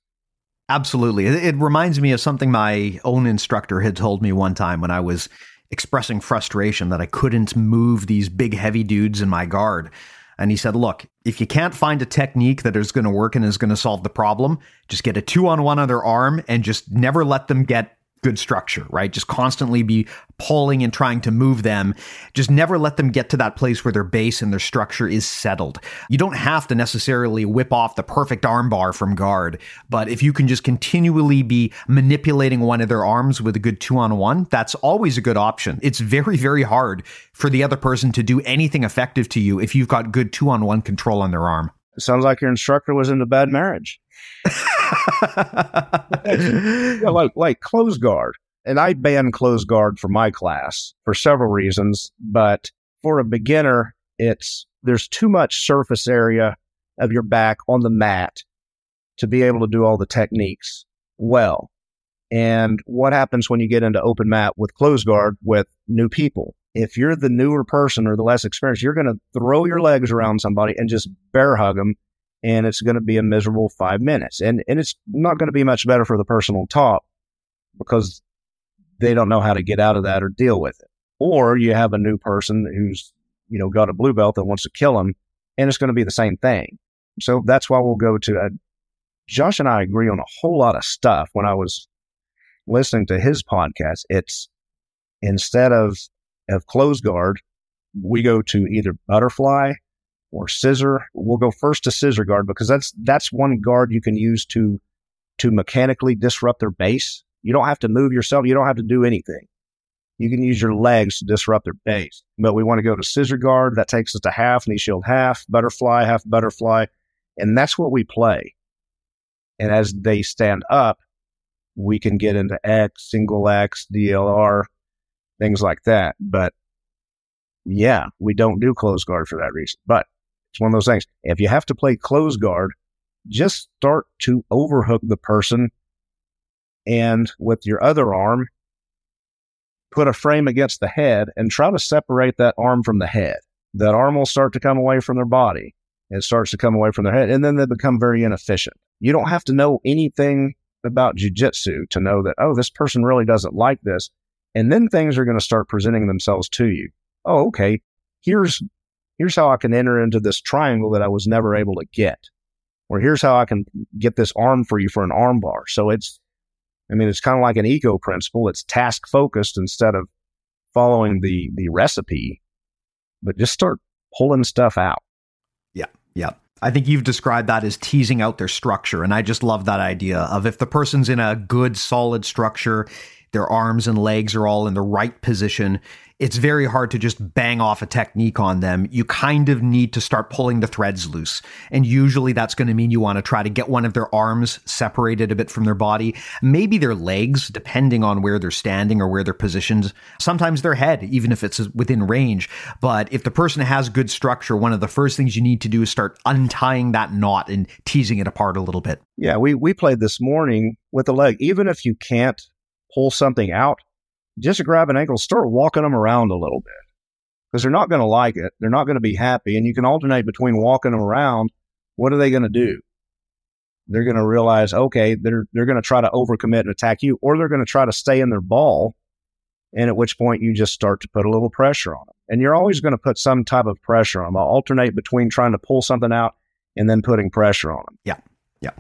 Absolutely. It, it reminds me of something my own instructor had told me one time when I was expressing frustration that I couldn't move these big, heavy dudes in my guard. And he said, look, if you can't find a technique that is going to work and is going to solve the problem, just get a two-on-one on their arm and just never let them get good structure, right? Just constantly be pulling and trying to move them. Just never let them get to that place where their base and their structure is settled. You don't have to necessarily whip off the perfect armbar from guard, but if you can just continually be manipulating one of their arms with a good two-on-one, that's always a good option. It's very, very hard for the other person to do anything effective to you if you've got good two-on-one control on their arm. Sounds like your instructor was in a bad marriage. yeah, like, like close guard. And I ban close guard for my class for several reasons. But for a beginner, it's there's too much surface area of your back on the mat to be able to do all the techniques well. And what happens when you get into open mat with close guard with new people? If you're the newer person or the less experienced, you're going to throw your legs around somebody and just bear hug them, and it's going to be a miserable five minutes. And and it's not going to be much better for the person on top because they don't know how to get out of that or deal with it. Or you have a new person who's, you know, got a blue belt that wants to kill them, and it's going to be the same thing. So that's why we'll go to uh, Josh and I agree on a whole lot of stuff. When I was listening to his podcast, it's instead of of close guard, we go to either butterfly or scissor. We'll go first to scissor guard because that's that's one guard you can use to to mechanically disrupt their base. You don't have to move yourself. You don't have to do anything. You can use your legs to disrupt their base. But we want to go to scissor guard. That takes us to half, knee shield half, butterfly, half butterfly. And that's what we play. And as they stand up, we can get into X, single X, D L R, things like that. But yeah, we don't do close guard for that reason. But It's one of those things. If you have to play close guard, just start to overhook the person, and with your other arm, put a frame against the head and try to separate that arm from the head. That arm will start to come away from their body. It starts to come away from their head, and then they become very inefficient. You don't have to know anything about jiu-jitsu to know that, oh, this person really doesn't like this. And then things are going to start presenting themselves to you. Oh, okay, here's here's how I can enter into this triangle that I was never able to get. Or here's how I can get this arm for you for an arm bar. So it's, I mean, it's kind of like an eco principle. It's task-focused instead of following the the recipe. But just start pulling stuff out. Yeah, yeah. I think you've described that as teasing out their structure. And I just love that idea of if the person's in a good, solid structure, their arms and legs are all in the right position, it's very hard to just bang off a technique on them. You kind of need to start pulling the threads loose. And usually that's going to mean you want to try to get one of their arms separated a bit from their body, maybe their legs, depending on where they're standing or where they're positioned, sometimes their head, even if it's within range. But if the person has good structure, one of the first things you need to do is start untying that knot and teasing it apart a little bit. Yeah, we, we played this morning with a leg. Even if you can't pull something out, just grab an ankle, start walking them around a little bit, because they're not going to like it. They're not going to be happy. And you can alternate between walking them around. What are they going to do? They're going to realize, okay, they're they're going to try to overcommit and attack you, or they're going to try to stay in their ball. And at which point you just start to put a little pressure on them. And you're always going to put some type of pressure on them. I'll alternate between trying to pull something out and then putting pressure on them. Yeah. Yeah.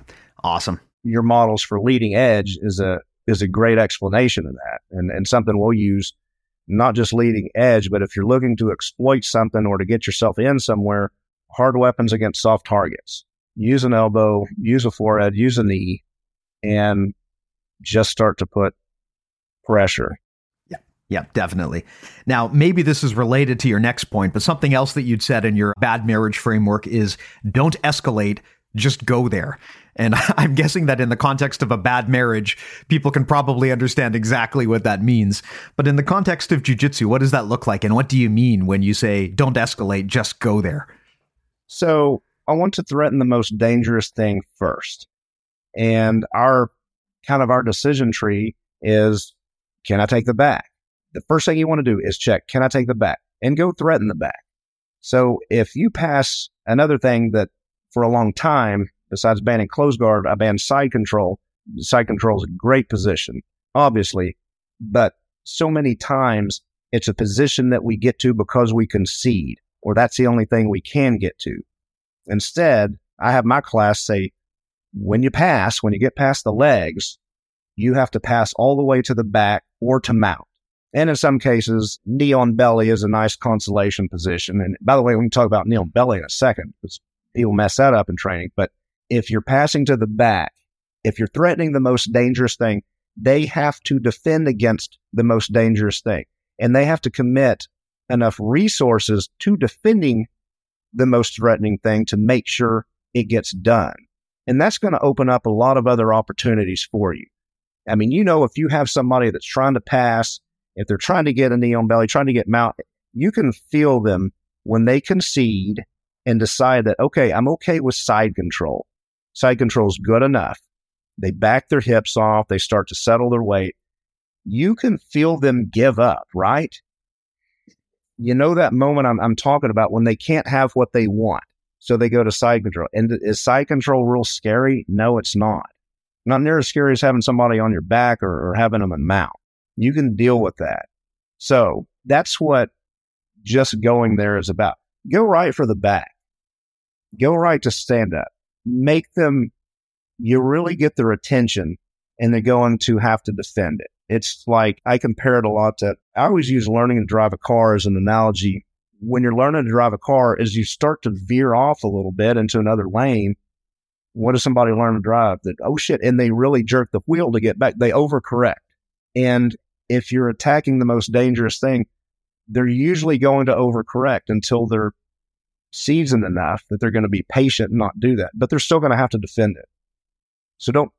Awesome. Your models for leading edge is a, is a great explanation of that, and and something we'll use, not just leading edge, but if you're looking to exploit something or to get yourself in somewhere, hard weapons against soft targets. Use an elbow, use a forehead, use a knee, and just start to put pressure. Yeah, yeah, definitely. Now, maybe this is related to your next point, but something else that you'd said in your bad marriage framework is don't escalate, just go there. And I'm guessing that in the context of a bad marriage, people can probably understand exactly what that means. But in the context of jiu-jitsu, what does that look like? And what do you mean when you say, don't escalate, just go there? So I want to threaten the most dangerous thing first. And our kind of our decision tree is, can I take the back? The first thing you want to do is check, can I take the back? And go threaten the back. So if you pass another thing that for a long time, besides banning close guard, I banned side control. Side control is a great position, obviously, but so many times it's a position that we get to because we concede, or that's the only thing we can get to. Instead, I have my class say, when you pass, when you get past the legs, you have to pass all the way to the back or to mount. And in some cases, knee on belly is a nice consolation position. And by the way, we can talk about knee on belly in a second. It's People mess that up in training. But if you're passing to the back, if you're threatening the most dangerous thing, they have to defend against the most dangerous thing. And they have to commit enough resources to defending the most threatening thing to make sure it gets done. And that's going to open up a lot of other opportunities for you. I mean, you know, if you have somebody that's trying to pass, if they're trying to get a knee on belly, trying to get mount, you can feel them when they concede and decide that, okay, I'm okay with side control. Side control is good enough. They back their hips off. They start to settle their weight. You can feel them give up, right? You know that moment I'm, I'm talking about when they can't have what they want, so they go to side control. And is side control real scary? No, it's not. Not near as scary as having somebody on your back or, or having them in mount. You can deal with that. So that's what just going there is about. Go right for the back. Go right to stand up. Make them, you really get their attention, and they're going to have to defend it. It's like, I compare it a lot to, I always use learning to drive a car as an analogy. When you're learning to drive a car, as you start to veer off a little bit into another lane, what does somebody learn to drive? That, oh shit, and they really jerk the wheel to get back. They overcorrect. And if you're attacking the most dangerous thing, they're usually going to overcorrect until they're seasoned enough that they're going to be patient and not do that, but they're still going to have to defend it. So don't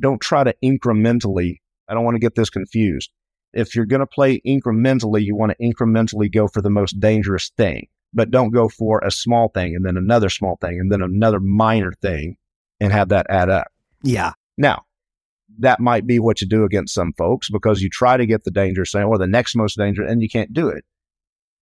don't try to incrementally, I don't want to get this confused. If you're going to play incrementally, you want to incrementally go for the most dangerous thing. but don't go for a small thing and then another small thing and then another minor thing and have that add up. Yeah. Now, that might be what you do against some folks because you try to get the dangerous thing or the next most dangerous and you can't do it.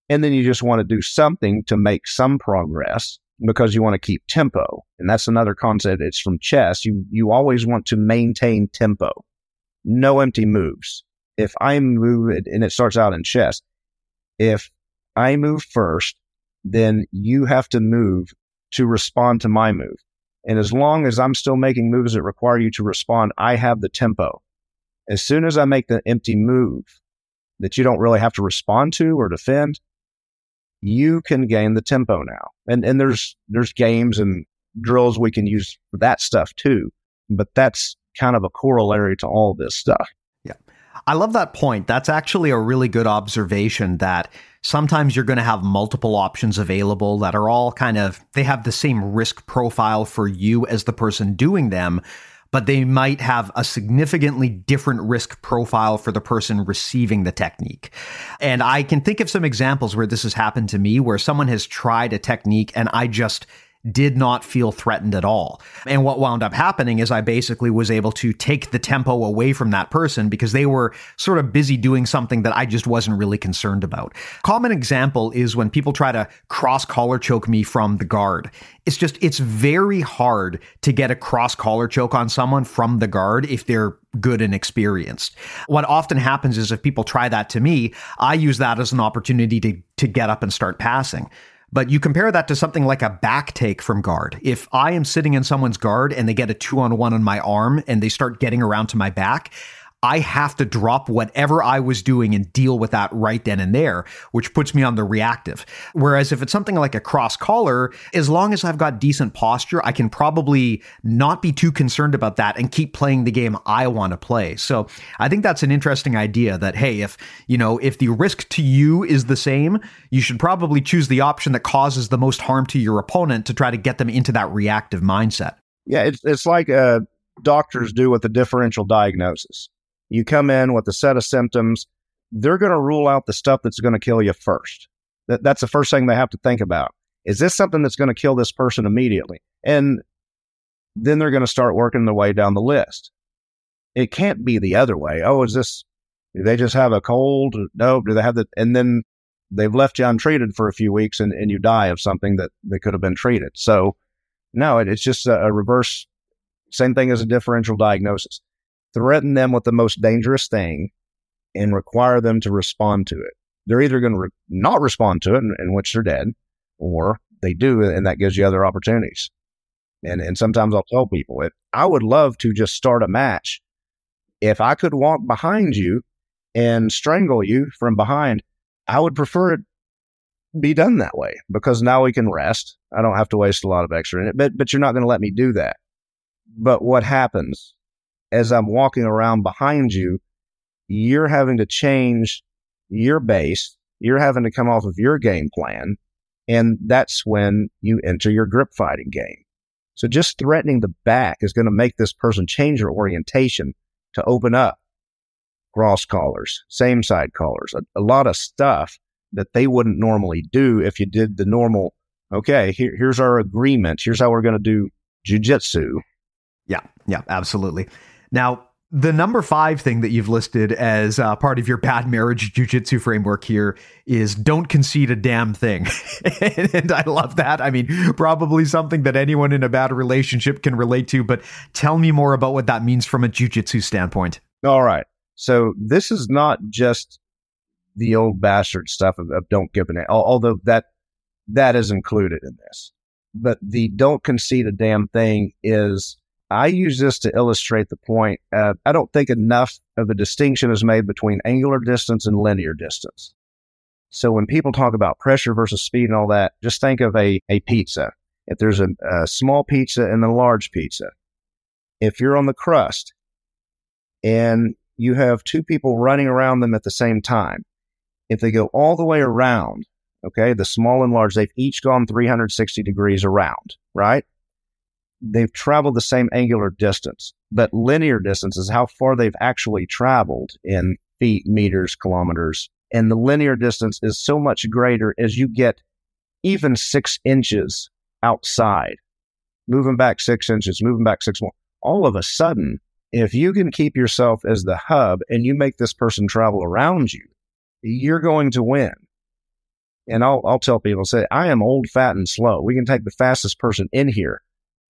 And then you just want to do something to make some progress because you want to keep tempo. And that's another concept. It's from chess. You, you always want to maintain tempo. No empty moves. If I move, and it starts out in chess, if I move first, then you have to move to respond to my move. And as long as I'm still making moves that require you to respond, I have the tempo. As soon as I make the empty move that you don't really have to respond to or defend, you can gain the tempo now. And and there's there's games and drills we can use for that stuff too. But that's kind of a corollary to all this stuff. Yeah. I love that point. That's actually a really good observation that sometimes you're going to have multiple options available that are all kind of, they have the same risk profile for you as the person doing them, but they might have a significantly different risk profile for the person receiving the technique. And I can think of some examples where this has happened to me, where someone has tried a technique and I just did not feel threatened at all. And what wound up happening is I basically was able to take the tempo away from that person because they were sort of busy doing something that I just wasn't really concerned about. Common example is when people try to cross collar choke me from the guard. It's just, it's very hard to get a cross collar choke on someone from the guard if they're good and experienced. What often happens is if people try that to me, I use that as an opportunity to, to get up and start passing. But you compare that to something like a back take from guard. If I am sitting in someone's guard and they get a two-on-one on my arm and they start getting around to my back, I have to drop whatever I was doing and deal with that right then and there, which puts me on the reactive. Whereas if it's something like a cross collar, as long as I've got decent posture, I can probably not be too concerned about that and keep playing the game I want to play. So I think that's an interesting idea that, hey, if, you know, if the risk to you is the same, you should probably choose the option that causes the most harm to your opponent to try to get them into that reactive mindset. Yeah, it's, it's like uh, doctors do with a differential diagnosis. You come in with a set of symptoms, they're going to rule out the stuff that's going to kill you first. That, that's the first thing they have to think about. Is this something that's going to kill this person immediately? And then they're going to start working their way down the list. It can't be the other way. Oh, is this, do they just have a cold? No, do they have that? And then they've left you untreated for a few weeks and, and you die of something that, that could have been treated. So no, it, it's just a, a reverse, same thing as a differential diagnosis. Threaten them with the most dangerous thing and require them to respond to it. They're either going to re- not respond to it, in, in which they're dead, or they do, and that gives you other opportunities. And and sometimes I'll tell people, if I would love to just start a match. If I could walk behind you and strangle you from behind, I would prefer it be done that way because now we can rest. I don't have to waste a lot of extra in it, but, but you're not going to let me do that. But what happens? As I'm walking around behind you, you're having to change your base. You're having to come off of your game plan. And that's when you enter your grip fighting game. So just threatening the back is going to make this person change their orientation to open up cross collars, same side collars, a, a lot of stuff that they wouldn't normally do if you did the normal, okay, here, here's our agreement. Here's how we're going to do jiu-jitsu. Yeah, yeah, absolutely. Now, the number five thing that you've listed as uh, part of your bad marriage jiu-jitsu framework here is don't concede a damn thing. and, and I love that. I mean, probably something that anyone in a bad relationship can relate to, but tell me more about what that means from a jiu-jitsu standpoint. All right. So this is not just the old bastard stuff of, of don't give a damn, although that that is included in this. But the don't concede a damn thing is... I use this to illustrate the point. Uh, I don't think enough of a distinction is made between angular distance and linear distance. So when people talk about pressure versus speed and all that, just think of a, a pizza. If there's a, a small pizza and a large pizza, if you're on the crust and you have two people running around them at the same time, if they go all the way around, okay, the small and large, they've each gone three hundred sixty degrees around, right? They've traveled the same angular distance, but linear distance is how far they've actually traveled in feet, meters, kilometers. And the linear distance is so much greater as you get even six inches outside, moving back six inches, moving back six more, all of a sudden, if you can keep yourself as the hub and you make this person travel around you, you're going to win. And I'll, I'll tell people, say, I am old, fat, and slow. We can take the fastest person in here,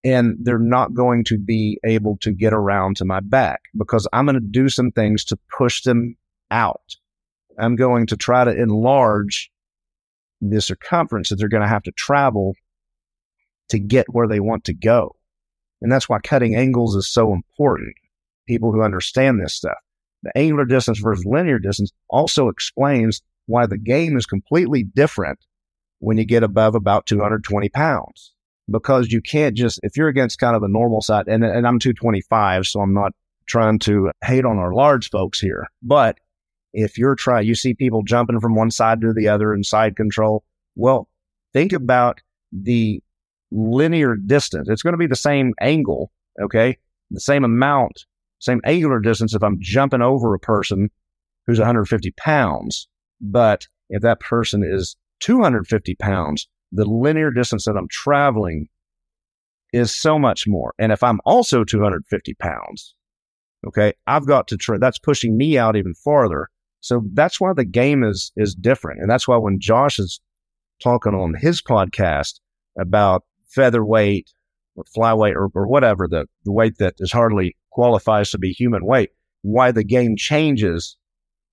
and they're not going to be able to get around to my back because I'm going to do some things to push them out. I'm going to try to enlarge the circumference that they're going to have to travel to get where they want to go. And that's why cutting angles is so important. People who understand this stuff. The angular distance versus linear distance also explains why the game is completely different when you get above about two hundred twenty pounds. Because you can't just, if you're against kind of a normal side, and, and I'm two twenty-five, so I'm not trying to hate on our large folks here. But if you're trying, you see people jumping from one side to the other and side control. Well, think about the linear distance. It's going to be the same angle, okay? The same amount, same angular distance if I'm jumping over a person who's one hundred fifty pounds. But if that person is two hundred fifty pounds, the linear distance that I'm traveling is so much more. And if I'm also two hundred fifty pounds, okay, I've got to try, that's pushing me out even farther. So that's why the game is, is different. And that's why when Josh is talking on his podcast about featherweight or flyweight or, or whatever, the, the weight that is hardly qualifies to be human weight, why the game changes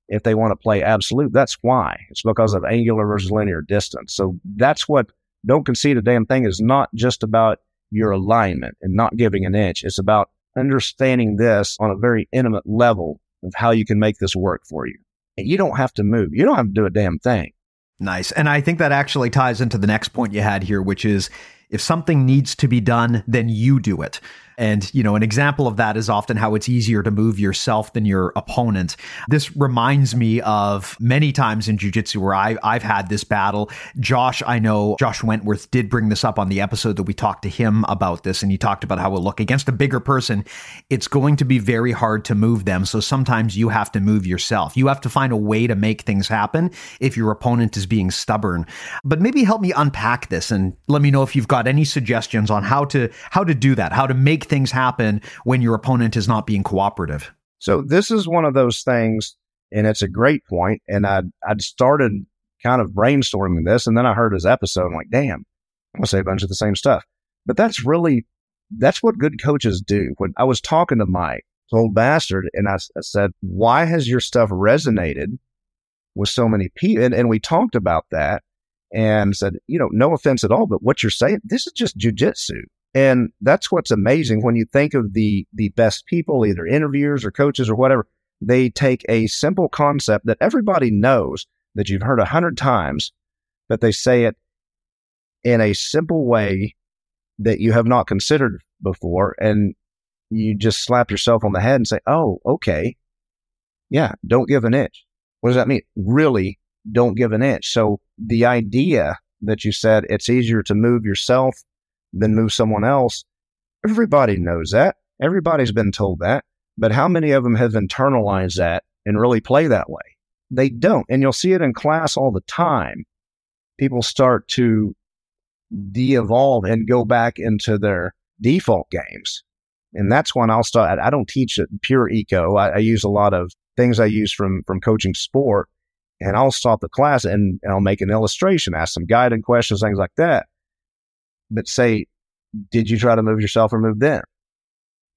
if they want to play absolute, that's why. It's because of angular versus linear distance. So that's what Don't Concede a Damn Thing is not just about your alignment and not giving an inch. It's about understanding this on a very intimate level of how you can make this work for you. And you don't have to move. You don't have to do a damn thing. Nice. And I think that actually ties into the next point you had here, which is if something needs to be done, then you do it. And, you know, an example of that is often how it's easier to move yourself than your opponent. This reminds me of many times in jiu-jitsu where I, I've had this battle. Josh, I know Josh Wentworth did bring this up on the episode that we talked to him about this. And he talked about how, we'll look, against a bigger person, it's going to be very hard to move them. So sometimes you have to move yourself. You have to find a way to make things happen if your opponent is being stubborn. But maybe help me unpack this and let me know if you've got any suggestions on how to how to do that, how to make things happen when your opponent is not being cooperative. So this is one of those things, and it's a great point. And I'd, I'd started kind of brainstorming this, and then I heard his episode. I'm like, damn, I'm going to say a bunch of the same stuff. But that's really, that's what good coaches do. When I was talking to Mike, old bastard, and I, I said, why has your stuff resonated with so many people? And, and we talked about that and said, you know, no offense at all, but what you're saying, this is just jiu-jitsu. And that's what's amazing when you think of the the best people, either interviewers or coaches or whatever, they take a simple concept that everybody knows, that you've heard a hundred times, but they say it in a simple way that you have not considered before. And you just slap yourself on the head and say, oh, okay, yeah, don't give an inch. What does that mean? Really, don't give an inch. So the idea that you said it's easier to move yourself then move someone else. Everybody knows that. Everybody's been told that. But how many of them have internalized that and really play that way? They don't. And you'll see it in class all the time. People start to de-evolve and go back into their default games. And that's when I'll start. I don't teach pure eco. I, I use a lot of things I use from, from coaching sport. And I'll stop the class and, and I'll make an illustration, ask some guided questions, things like that. But say, did you try to move yourself or move them?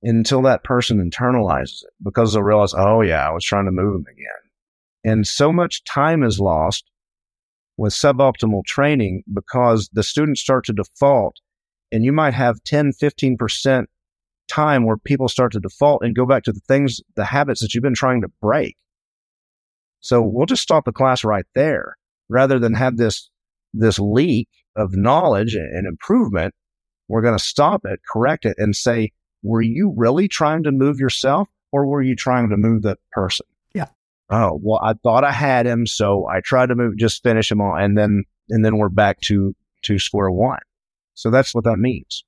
And until that person internalizes it, because they'll realize, oh yeah, I was trying to move them again. And so much time is lost with suboptimal training because the students start to default, and you might have ten, fifteen percent time where people start to default and go back to the things, the habits that you've been trying to break. So we'll just stop the class right there rather than have this, this leak of knowledge and improvement. We're going to stop it, correct it, and say, were you really trying to move yourself, or were you trying to move the person? Yeah. Oh, well, I thought I had him, so I tried to move, just finish him all, and then and then we're back to, to square one. So that's what that means.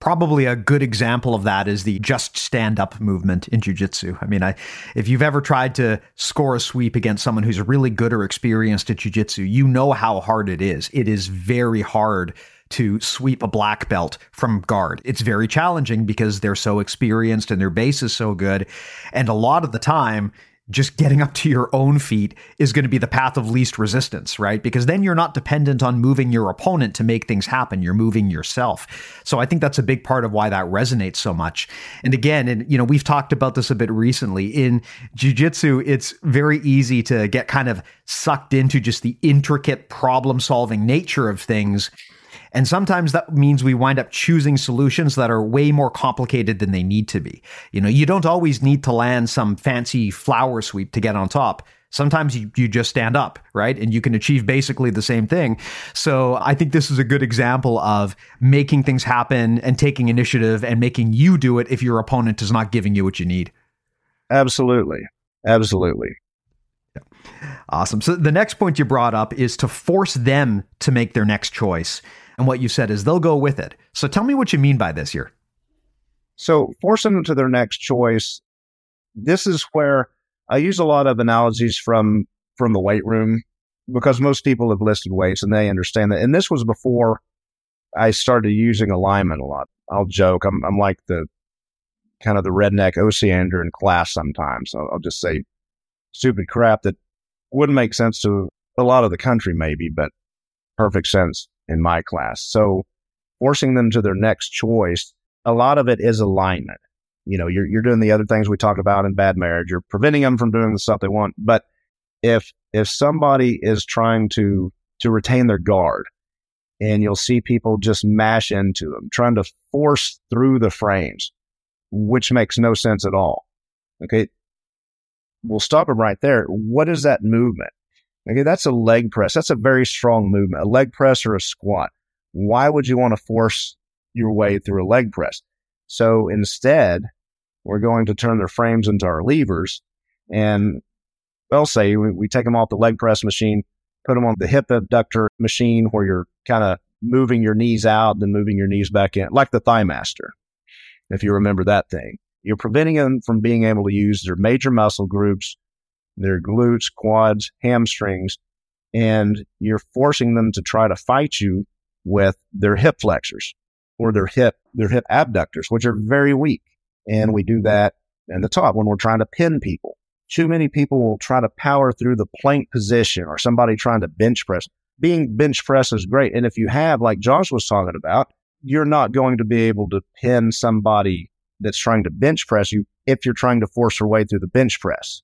Probably a good example of that is the just stand up movement in jiu-jitsu. I mean, I, if you've ever tried to score a sweep against someone who's really good or experienced at jiu-jitsu, you know how hard it is. It is very hard to sweep a black belt from guard. It's very challenging because they're so experienced and their base is so good. And a lot of the time, just getting up to your own feet is going to be the path of least resistance, right? Because then you're not dependent on moving your opponent to make things happen. You're moving yourself. So I think that's a big part of why that resonates so much. And again, and you know, we've talked about this a bit recently. In jiu-jitsu, it's very easy to get kind of sucked into just the intricate problem-solving nature of things. And sometimes that means we wind up choosing solutions that are way more complicated than they need to be. You know, you don't always need to land some fancy flower sweep to get on top. Sometimes you, you just stand up, right? And you can achieve basically the same thing. So I think this is a good example of making things happen and taking initiative and making you do it if your opponent is not giving you what you need. Absolutely. Absolutely. Awesome. So the next point you brought up is to force them to make their next choice. And what you said is they'll go with it. So tell me what you mean by this here. So forcing them to their next choice, this is where I use a lot of analogies from, from the weight room, because most people have lifted weights and they understand that. And this was before I started using alignment a lot. I'll joke. I'm, I'm like the kind of the redneck Osiander in class sometimes. I'll, I'll just say stupid crap that wouldn't make sense to a lot of the country, maybe, but perfect sense in my class. So forcing them to their next choice, a lot of it is alignment. You know, you're you're doing the other things we talked about in bad marriage. You're preventing them from doing the stuff they want. But if if somebody is trying to to retain their guard, and you'll see people just mash into them, trying to force through the frames, which makes no sense at all. Okay. We'll stop him right there. What is that movement? Okay, that's a leg press. That's a very strong movement, a leg press or a squat. Why would you want to force your way through a leg press? So instead, we're going to turn their frames into our levers. And we'll say we, we take them off the leg press machine, put them on the hip abductor machine where you're kind of moving your knees out, then moving your knees back in, like the thigh master, if you remember that thing. You're preventing them from being able to use their major muscle groups, their glutes, quads, hamstrings, and you're forcing them to try to fight you with their hip flexors or their hip, their hip abductors, which are very weak. And we do that in the top when we're trying to pin people. Too many people will try to power through the plank position or somebody trying to bench press. Being bench press is great. And if you have, like Josh was talking about, you're not going to be able to pin somebody that's trying to bench press you if you're trying to force your way through the bench press.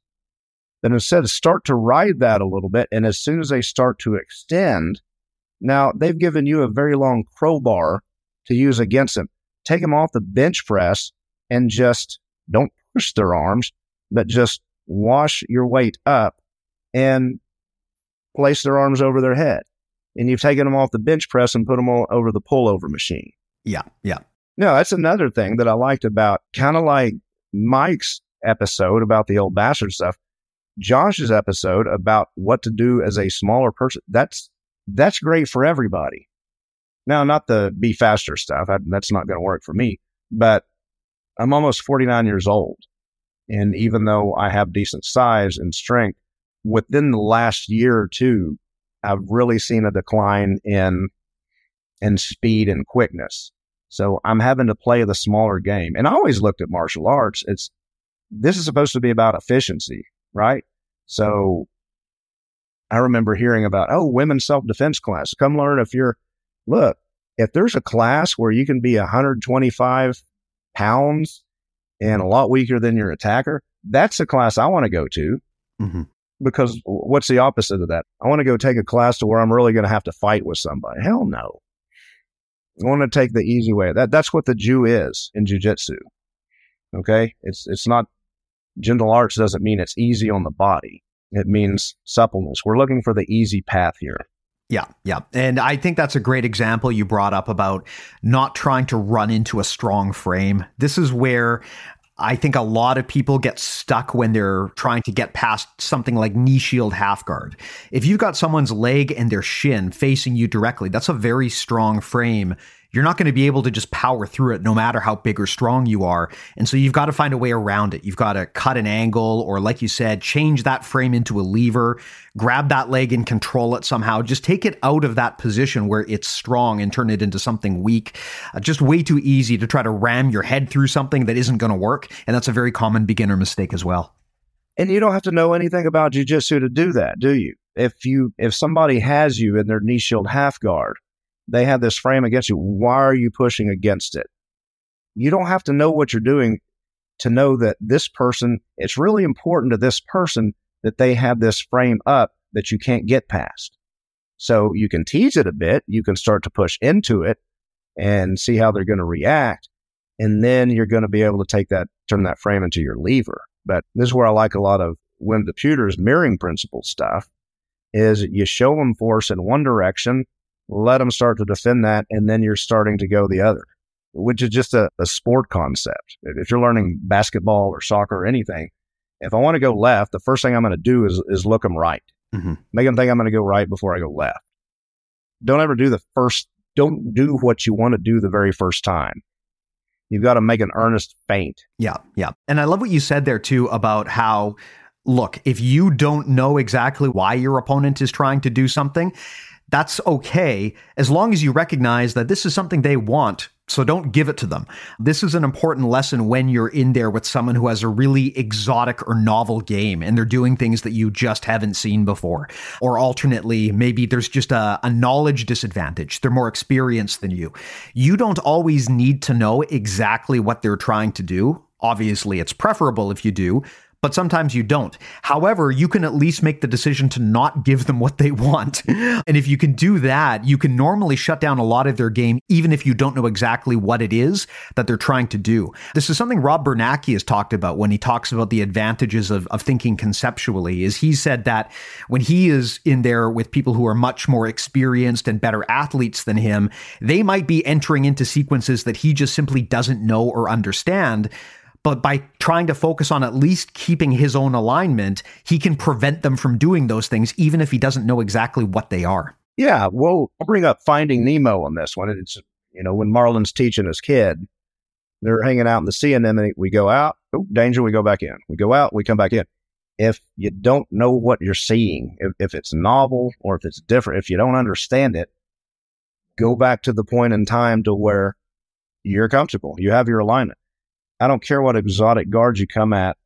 Then instead, start to ride that a little bit, and as soon as they start to extend, now they've given you a very long crowbar to use against them. Take them off the bench press and just don't push their arms, but just wash your weight up and place their arms over their head. And you've taken them off the bench press and put them all over the pullover machine. Yeah, yeah. No, that's another thing that I liked about, kind of like Mike's episode about the old bastard stuff, Josh's episode about what to do as a smaller person. That's that's great for everybody. Now, not the be faster stuff. I, that's not going to work for me. But I'm almost forty-nine years old. And even though I have decent size and strength, within the last year or two, I've really seen a decline in in speed and quickness. So I'm having to play the smaller game. And I always looked at martial arts. It's this is supposed to be about efficiency, right? So I remember hearing about, oh, women's self-defense class. Come learn if you're, look, if there's a class where you can be one hundred twenty-five pounds and a lot weaker than your attacker, that's the class I want to go to. Mm-hmm. Because what's the opposite of that? I want to go take a class to where I'm really going to have to fight with somebody. Hell no. I want to take the easy way. That that's what the Jew is in jiu-jitsu. Okay, it's it's not gentle arts doesn't mean it's easy on the body. It means suppleness. We're looking for the easy path here. Yeah, yeah. And I think that's a great example you brought up about not trying to run into a strong frame. This is where I think a lot of people get stuck when they're trying to get past something like knee shield half guard. If you've got someone's leg and their shin facing you directly, that's a very strong frame. you're not going to be able to just power through it no matter how big or strong you are. And so you've got to find a way around it. You've got to cut an angle or, like you said, change that frame into a lever, grab that leg and control it somehow. Just take it out of that position where it's strong and turn it into something weak. Uh, just way too easy to try to ram your head through something that isn't going to work. And that's a very common beginner mistake as well. And you don't have to know anything about jiu-jitsu to do that, do you? If you, if somebody has you in their knee shield half guard, they have this frame against you, why are you pushing against it? You don't have to know what you're doing to know that this person, it's really important to this person that they have this frame up that you can't get past. So you can tease it a bit. You can start to push into it and see how they're going to react. And then you're going to be able to take that, turn that frame into your lever. But this is where I like a lot of Wim de Puter's mirroring principle stuff, is you show them force in one direction, let them start to defend that, and then you're starting to go the other, which is just a, a sport concept. If you're learning basketball or soccer or anything, if I want to go left, the first thing I'm going to do is, is look them right. Mm-hmm. Make them think I'm going to go right before I go left. Don't ever do the first, don't do what you want to do the very first time. You've got to make an earnest feint. Yeah, yeah. And I love what you said there, too, about how, look, if you don't know exactly why your opponent is trying to do something, that's okay, as long as you recognize that this is something they want. So don't give it to them. This is an important lesson when you're in there with someone who has a really exotic or novel game and they're doing things that you just haven't seen before. Or alternately, maybe there's just a, a knowledge disadvantage. They're more experienced than you. You don't always need to know exactly what they're trying to do. Obviously, it's preferable if you do, but sometimes you don't. However, you can at least make the decision to not give them what they want. And if you can do that, you can normally shut down a lot of their game, even if you don't know exactly what it is that they're trying to do. This is something Rob Bernacki has talked about when he talks about the advantages of, of thinking conceptually, is he said that when he is in there with people who are much more experienced and better athletes than him, they might be entering into sequences that he just simply doesn't know or understand. But by trying to focus on at least keeping his own alignment, he can prevent them from doing those things, even if he doesn't know exactly what they are. Yeah, well, I'll bring up Finding Nemo on this one. It's, you know, when Marlin's teaching his kid, they're hanging out in the sea and then we go out, oh, danger, we go back in. We go out, we come back in. If you don't know what you're seeing, if, if it's novel or if it's different, if you don't understand it, go back to the point in time to where you're comfortable. You have your alignment. I don't care what exotic guard you come at,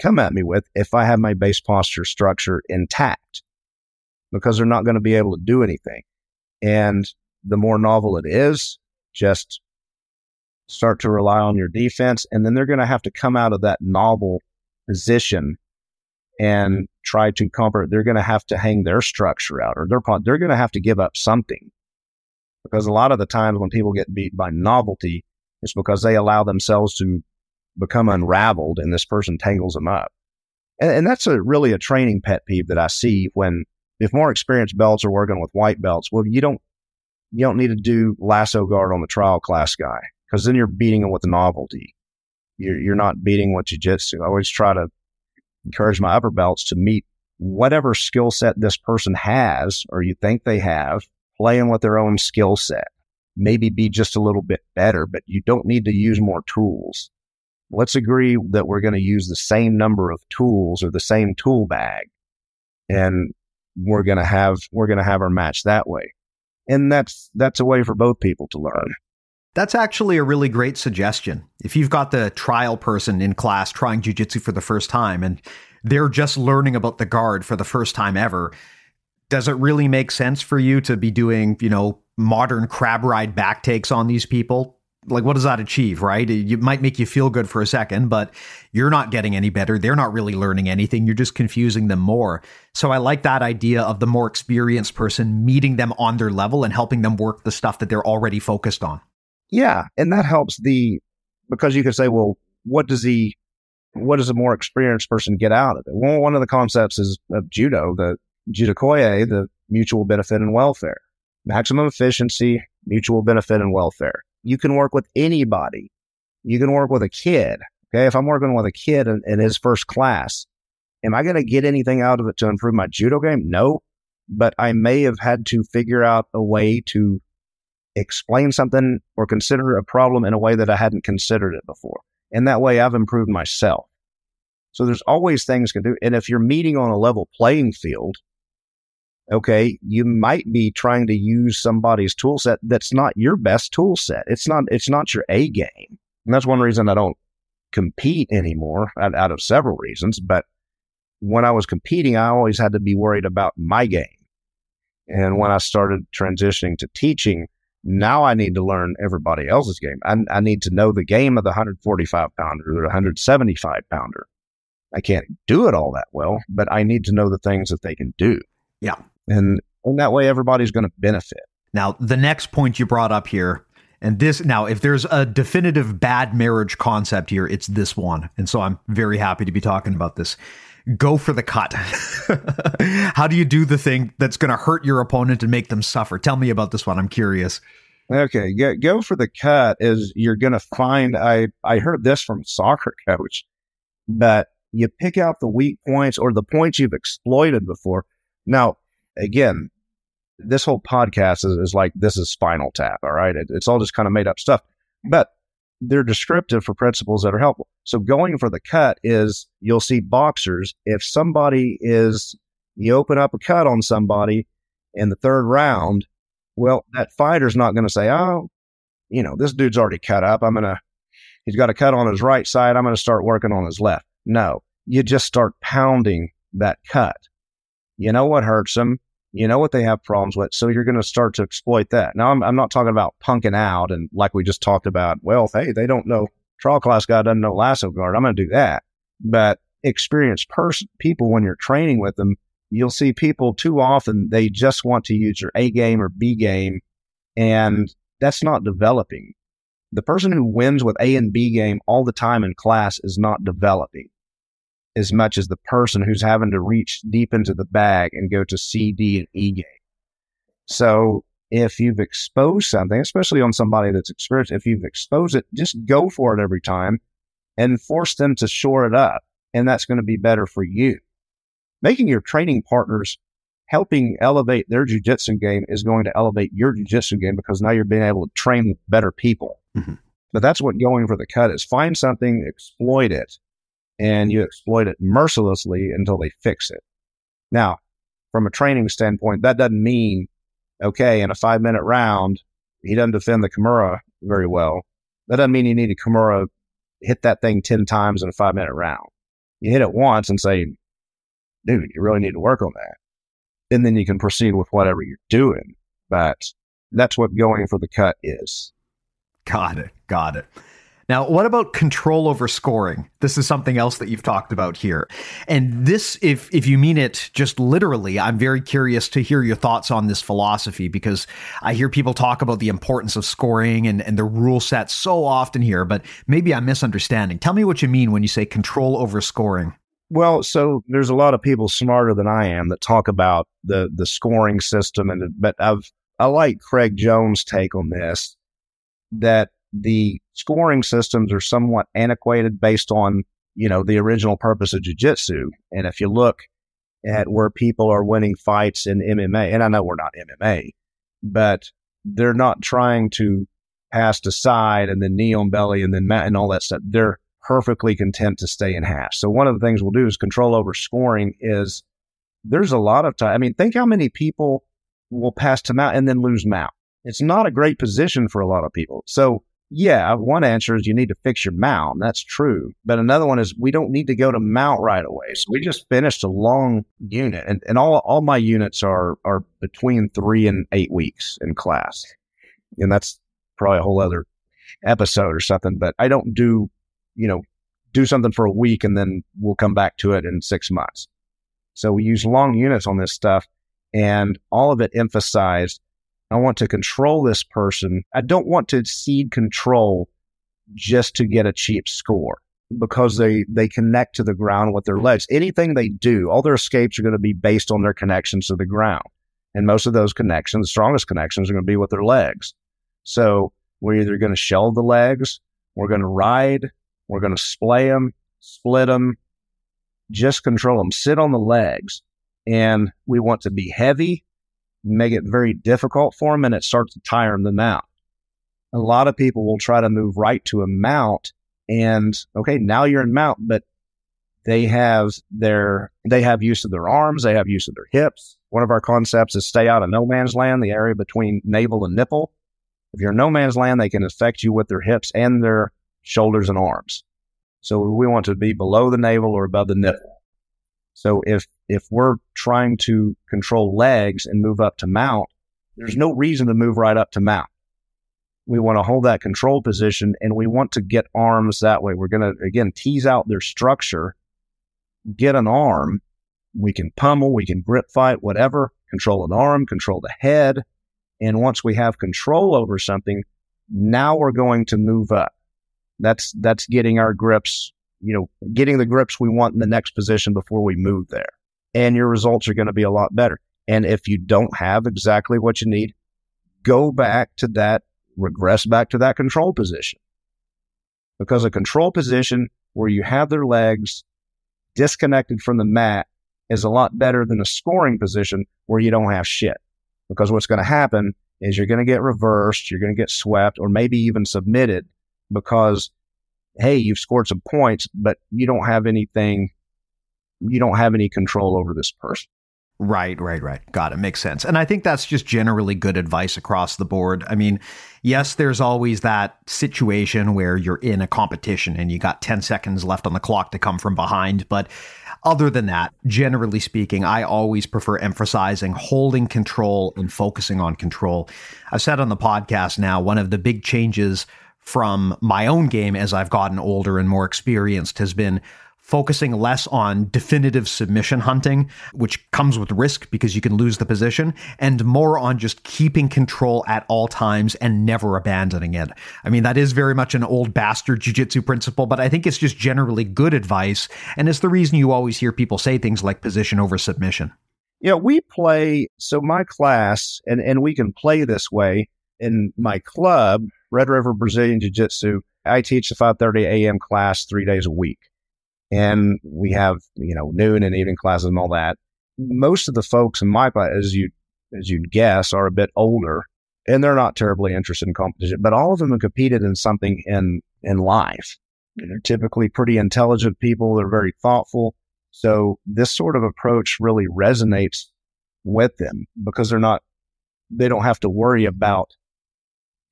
come at me with if I have my base posture structure intact, because they're not going to be able to do anything. And the more novel it is, just start to rely on your defense. And then they're going to have to come out of that novel position and try to comfort. They're going to have to hang their structure out, or they're, they're going to have to give up something, because a lot of the times when people get beat by novelty, it's because they allow themselves to become unraveled and this person tangles them up. And, and that's a really a training pet peeve that I see when, if more experienced belts are working with white belts, well, you don't you don't need to do lasso guard on the trial class guy, because then you're beating them with novelty. You're, you're not beating with jiu-jitsu. I always try to encourage my upper belts to meet whatever skill set this person has, or you think they have, playing with their own skill set. Maybe be just a little bit better, but you don't need to use more tools. Let's agree that we're going to use the same number of tools or the same tool bag, and we're going to have we're going to have our match that way. And that's that's a way for both people to learn. That's actually a really great suggestion. If you've got the trial person in class trying jiu-jitsu for the first time and they're just learning about the guard for the first time ever, does it really make sense for you to be doing, you know, modern crab ride back takes on these people? Like, what does that achieve, right? It might make you feel good for a second, but you're not getting any better. They're not really learning anything. You're just confusing them more. So I like that idea of the more experienced person meeting them on their level and helping them work the stuff that they're already focused on. Yeah. And that helps the, because you can say, well, what does the, what does a more experienced person get out of it? Well, one of the concepts is of judo, the judokoye, the mutual benefit and welfare. Maximum efficiency, mutual benefit, and welfare. You can work with anybody. You can work with a kid. Okay, if I'm working with a kid in, in his first class, am I going to get anything out of it to improve my judo game? No, but I may have had to figure out a way to explain something or consider a problem in a way that I hadn't considered it before. And that way I've improved myself. So there's always things can do. And if you're meeting on a level playing field, okay, you might be trying to use somebody's tool set that's not your best tool set. It's not, it's not your A game. And that's one reason I don't compete anymore, out, out of several reasons. But when I was competing, I always had to be worried about my game. And when I started transitioning to teaching, now I need to learn everybody else's game. I, I need to know the game of the one forty-five pounder or the one seventy-five pounder. I can't do it all that well, but I need to know the things that they can do. Yeah. And in that way, everybody's going to benefit. Now, the next point you brought up here, and this, now, if there's a definitive bad marriage concept here, it's this one. And so I'm very happy to be talking about this. Go for the cut. How do you do the thing that's going to hurt your opponent and make them suffer? Tell me about this one. I'm curious. Okay. Go, go for the cut is you're going to find, I, I heard this from a soccer coach, but you pick out the weak points or the points you've exploited before. Now, again, this whole podcast is, is like, this is Spinal Tap, all right? It, it's all just kind of made up stuff, but they're descriptive for principles that are helpful. So going for the cut is, you'll see boxers, if somebody is, you open up a cut on somebody in the third round, well, that fighter's not going to say, oh, you know, this dude's already cut up. I'm going to, he's got a cut on his right side. I'm going to start working on his left. No, you just start pounding that cut. You know what hurts them. You know what they have problems with. So you're going to start to exploit that. Now, I'm, I'm not talking about punking out and like we just talked about, well, hey, they don't know, trial class guy doesn't know lasso guard. I'm going to do that. But experienced person, people, when you're training with them, you'll see people too often, they just want to use their A game or B game. And that's not developing. The person who wins with A and B game all the time in class is not developing as much as the person who's having to reach deep into the bag and go to C, D, and E game. So if you've exposed something, especially on somebody that's experienced, if you've exposed it, just go for it every time and force them to shore it up. And that's going to be better for you. Making your training partners, helping elevate their jiu-jitsu game is going to elevate your jiu-jitsu game because now you're being able to train with better people. Mm-hmm. But that's what going for the cut is. Find something, exploit it, and you exploit it mercilessly until they fix it. Now, from a training standpoint, that doesn't mean, okay, in a five-minute round, he doesn't defend the Kimura very well. That doesn't mean you need a Kimura, hit that thing ten times in a five-minute round. You hit it once and say, dude, you really need to work on that. And then you can proceed with whatever you're doing. But that's what going for the cut is. Got it. Got it. Now, what about control over scoring? This is something else that you've talked about here. And this, if if you mean it just literally, I'm very curious to hear your thoughts on this philosophy, because I hear people talk about the importance of scoring and, and the rule set so often here, but maybe I'm misunderstanding. Tell me what you mean when you say control over scoring. Well, so there's a lot of people smarter than I am that talk about the the scoring system, and but I've I like Craig Jones' take on this, that the scoring systems are somewhat antiquated based on, you know, the original purpose of jiu-jitsu. And if you look at where people are winning fights in M M A, and I know we're not M M A, but they're not trying to pass to side and then knee on belly and then mat and all that stuff. They're perfectly content to stay in half. So one of the things we'll do is control over scoring is there's a lot of time. I mean, think how many people will pass to mount and then lose mount. It's not a great position for a lot of people. So yeah, one answer is you need to fix your mount. That's true. But another one is we don't need to go to mount right away. So we just finished a long unit. And, and all all my units are are between three and eight weeks in class. And that's probably a whole other episode or something. But I don't do, you know, do something for a week and then we'll come back to it in six months. So we use long units on this stuff. And all of it emphasized, I want to control this person. I don't want to cede control just to get a cheap score because they, they connect to the ground with their legs. Anything they do, all their escapes are going to be based on their connections to the ground. And most of those connections, the strongest connections, are going to be with their legs. So we're either going to shell the legs, we're going to ride, we're going to splay them, split them, just control them, sit on the legs. And we want to be heavy. make it very difficult for them, and it starts to tire them out. A lot of people will try to move right to a mount, and okay, now you're in mount, but they have their, they have use of their arms, they have use of their hips. One of our concepts is stay out of no man's land, the area between navel and nipple. If you're in no man's land, they can affect you with their hips and their shoulders and arms. So we want to be below the navel or above the nipple. So if if we're trying to control legs and move up to mount, there's no reason to move right up to mount. We want to hold that control position, and we want to get arms that way. We're going to, again, tease out their structure, get an arm. We can pummel, we can grip fight, whatever, control an arm, control the head. And once we have control over something, now we're going to move up. That's that's getting our grips, you know, getting the grips we want in the next position before we move there. And your results are going to be a lot better. And if you don't have exactly what you need, go back to that, regress back to that control position. Because a control position where you have their legs disconnected from the mat is a lot better than a scoring position where you don't have shit. Because what's going to happen is you're going to get reversed, you're going to get swept, or maybe even submitted. Because, hey, you've scored some points, but you don't have anything, you don't have any control over this person. Right, right, right. Got it. Makes sense. And I think that's just generally good advice across the board. I mean, yes, there's always that situation where you're in a competition and you got ten seconds left on the clock to come from behind. But other than that, generally speaking, I always prefer emphasizing holding control and focusing on control. I've said on the podcast now, one of the big changes from my own game as I've gotten older and more experienced has been focusing less on definitive submission hunting, which comes with risk because you can lose the position, and more on just keeping control at all times and never abandoning it. I mean, that is very much an old bastard jiu-jitsu principle, but I think it's just generally good advice, and it's the reason you always hear people say things like position over submission. Yeah, we play, so my class, and, and we can play this way in my club, Red River Brazilian Jiu-Jitsu, I teach the five thirty a.m. class three days a week. And we have, you know, noon and evening classes and all that. Most of the folks in my class, as, you, as you'd guess, are a bit older, and they're not terribly interested in competition. But all of them have competed in something in, in life. They're typically pretty intelligent people. They're very thoughtful. So this sort of approach really resonates with them because they're not, they don't have to worry about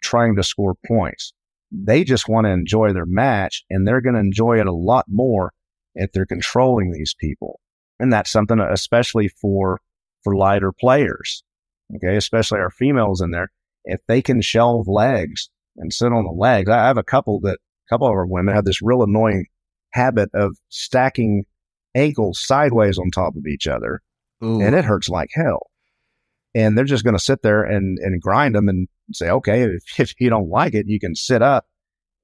trying to score points. They just want to enjoy their match, and they're going to enjoy it a lot more if they're controlling these people. And that's something especially for for lighter players, okay, especially our females in there. If they can shelve legs and sit on the legs, I have a couple that a couple of our women have this real annoying habit of stacking ankles sideways on top of each other. Ooh. And it hurts like hell. And they're just going to sit there and, and grind them and say, okay, if, if you don't like it, you can sit up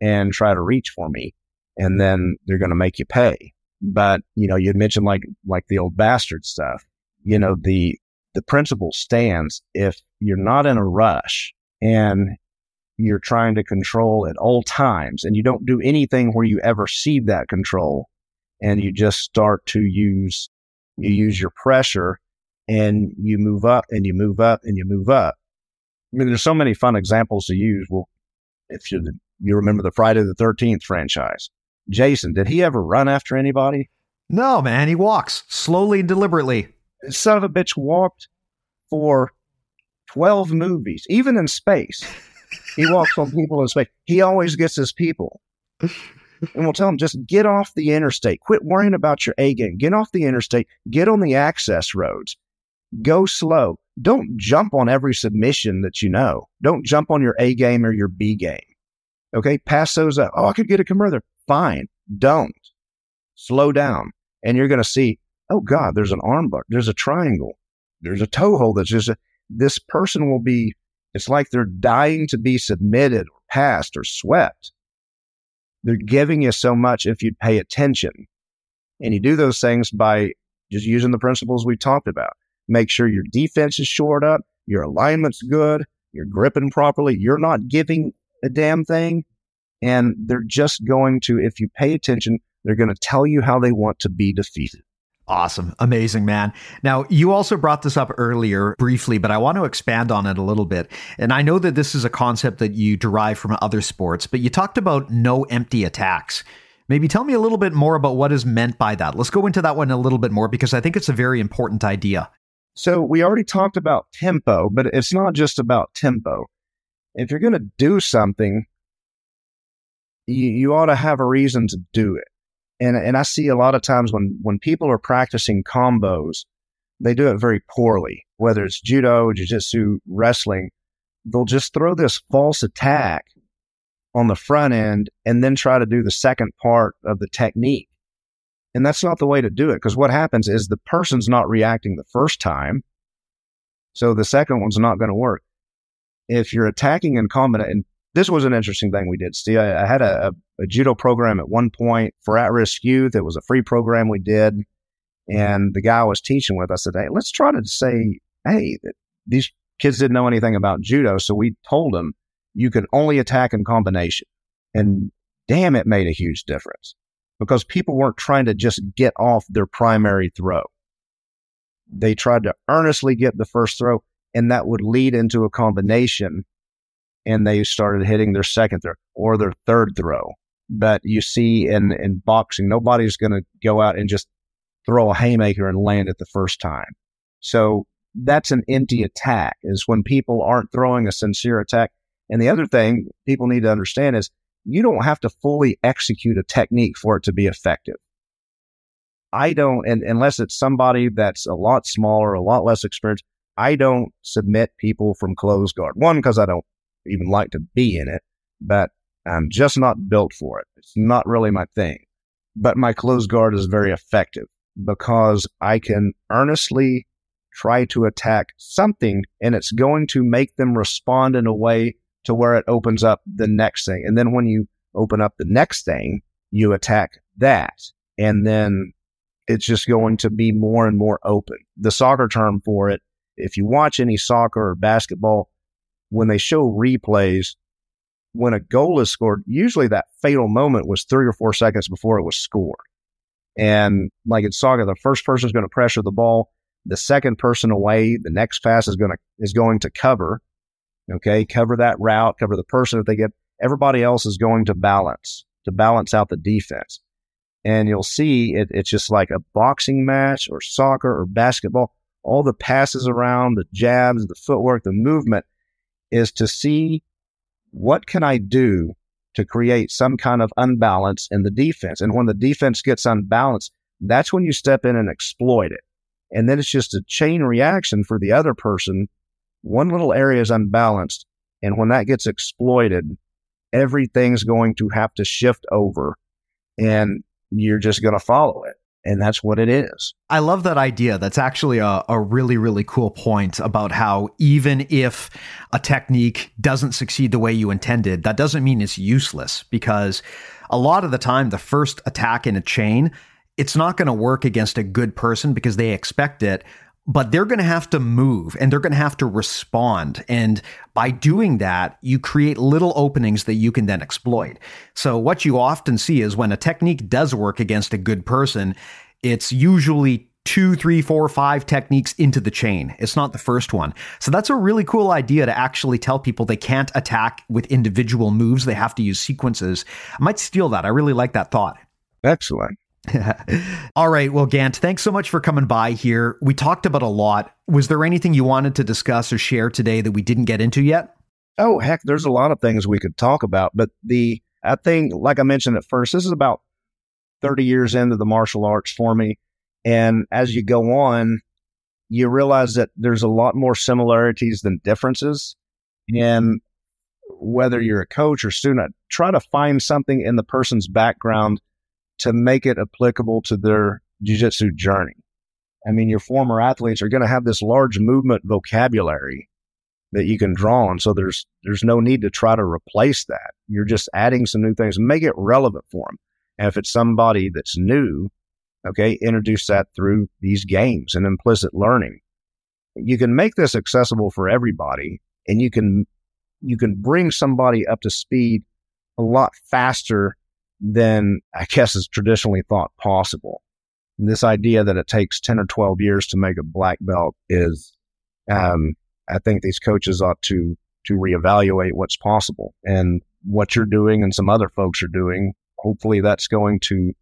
and try to reach for me. And then they're going to make you pay. But, you know, you mentioned like, like the old bastard stuff, you know, the, the principle stands. If you're not in a rush and you're trying to control at all times and you don't do anything where you ever cede that control and you just start to use, you use your pressure. And you move up and you move up and you move up. I mean, there's so many fun examples to use. Well, if you you remember the Friday the thirteenth franchise, Jason, did he ever run after anybody? No, man. He walks slowly and deliberately. Son of a bitch walked for twelve movies, even in space. He walks on people in space. He always gets his people. And we'll tell them, just get off the interstate. Quit worrying about your A game. Get off the interstate. Get on the access roads. Go slow. Don't jump on every submission that you know. Don't jump on your A game or your B game. Okay, pass those up. Oh, I could get a commercial. Fine. Don't. Slow down. And you're going to see, oh, God, there's an arm bar. There's a triangle. There's a toe hold. That's just a, this person will be, it's like they're dying to be submitted or passed or swept. They're giving you so much if you'd pay attention. And you do those things by just using the principles we talked about. Make sure your defense is shored up, your alignment's good, you're gripping properly, you're not giving a damn thing, and they're just going to, if you pay attention, they're going to tell you how they want to be defeated. Awesome. Amazing, man. Now, you also brought this up earlier briefly, but I want to expand on it a little bit. And I know that this is a concept that you derive from other sports, but you talked about no empty attacks. Maybe tell me a little bit more about what is meant by that. Let's go into that one a little bit more because I think it's a very important idea. So we already talked about tempo, but it's not just about tempo. If you're going to do something, you, you ought to have a reason to do it. And and I see a lot of times when, when people are practicing combos, they do it very poorly, whether it's judo, jiu-jitsu, wrestling. They'll just throw this false attack on the front end and then try to do the second part of the technique. And that's not the way to do it, because what happens is the person's not reacting the first time, so the second one's not going to work. If you're attacking in combat, and this was an interesting thing we did, Steve. I, I had a, a, a judo program at one point for at-risk youth. It was a free program we did. And the guy I was teaching with, I said, hey, let's try to say, hey, these kids didn't know anything about judo. So we told them you can only attack in combination. And damn, it made a huge difference because people weren't trying to just get off their primary throw. They tried to earnestly get the first throw, and that would lead into a combination. And they started hitting their second throw or their third throw. But you see in, in boxing, nobody's going to go out and just throw a haymaker and land it the first time. So that's an empty attack, is when people aren't throwing a sincere attack. And the other thing people need to understand is you don't have to fully execute a technique for it to be effective. I don't, and unless it's somebody that's a lot smaller, a lot less experienced, I don't submit people from closed guard. One, because I don't even like to be in it, but I'm just not built for it. It's not really my thing. But my closed guard is very effective because I can earnestly try to attack something, and it's going to make them respond in a way to where it opens up the next thing. And then when you open up the next thing, you attack that, and then it's just going to be more and more open. The soccer term for it, if you watch any soccer or basketball, when they show replays, when a goal is scored, usually that fatal moment was three or four seconds before it was scored. And like in soccer, the first person is going to pressure the ball, the second person away, the next pass is going to is going to cover, okay, cover that route, cover the person that they get. Everybody else is going to balance, to balance out the defense. And you'll see it, it's just like a boxing match or soccer or basketball, all the passes around, the jabs, the footwork, the movement, is to see what can I do to create some kind of unbalance in the defense. And when the defense gets unbalanced, that's when you step in and exploit it. And then it's just a chain reaction for the other person. One little area is unbalanced, and when that gets exploited, everything's going to have to shift over, and you're just going to follow it. And that's what it is. I love that idea. That's actually a, a really, really cool point about how even if a technique doesn't succeed the way you intended, that doesn't mean it's useless, because a lot of the time, the first attack in a chain, it's not going to work against a good person because they expect it, but they're going to have to move and they're going to have to respond. And by doing that, you create little openings that you can then exploit. So what you often see is when a technique does work against a good person, it's usually two, three, four, five techniques into the chain. It's not the first one. So that's a really cool idea, to actually tell people they can't attack with individual moves. They have to use sequences. I might steal that. I really like that thought. Excellent. All right. Well, Gant, thanks so much for coming by here. We talked about a lot. Was there anything you wanted to discuss or share today that we didn't get into yet? Oh, heck, there's a lot of things we could talk about. But the I think, like I mentioned at first, this is about thirty years into the martial arts for me. And as you go on, you realize that there's a lot more similarities than differences. And whether you're a coach or student, try to find something in the person's background to make it applicable to their jiu-jitsu journey. I mean, your former athletes are going to have this large movement vocabulary that you can draw on. So there's there's no need to try to replace that. You're just adding some new things. Make it relevant for them. And if it's somebody that's new, okay, introduce that through these games and implicit learning. You can make this accessible for everybody, and you can you can bring somebody up to speed a lot faster than I guess is traditionally thought possible. And this idea that it takes ten or twelve years to make a black belt is, um, I think these coaches ought to, to reevaluate what's possible and what you're doing and some other folks are doing. Hopefully that's going to,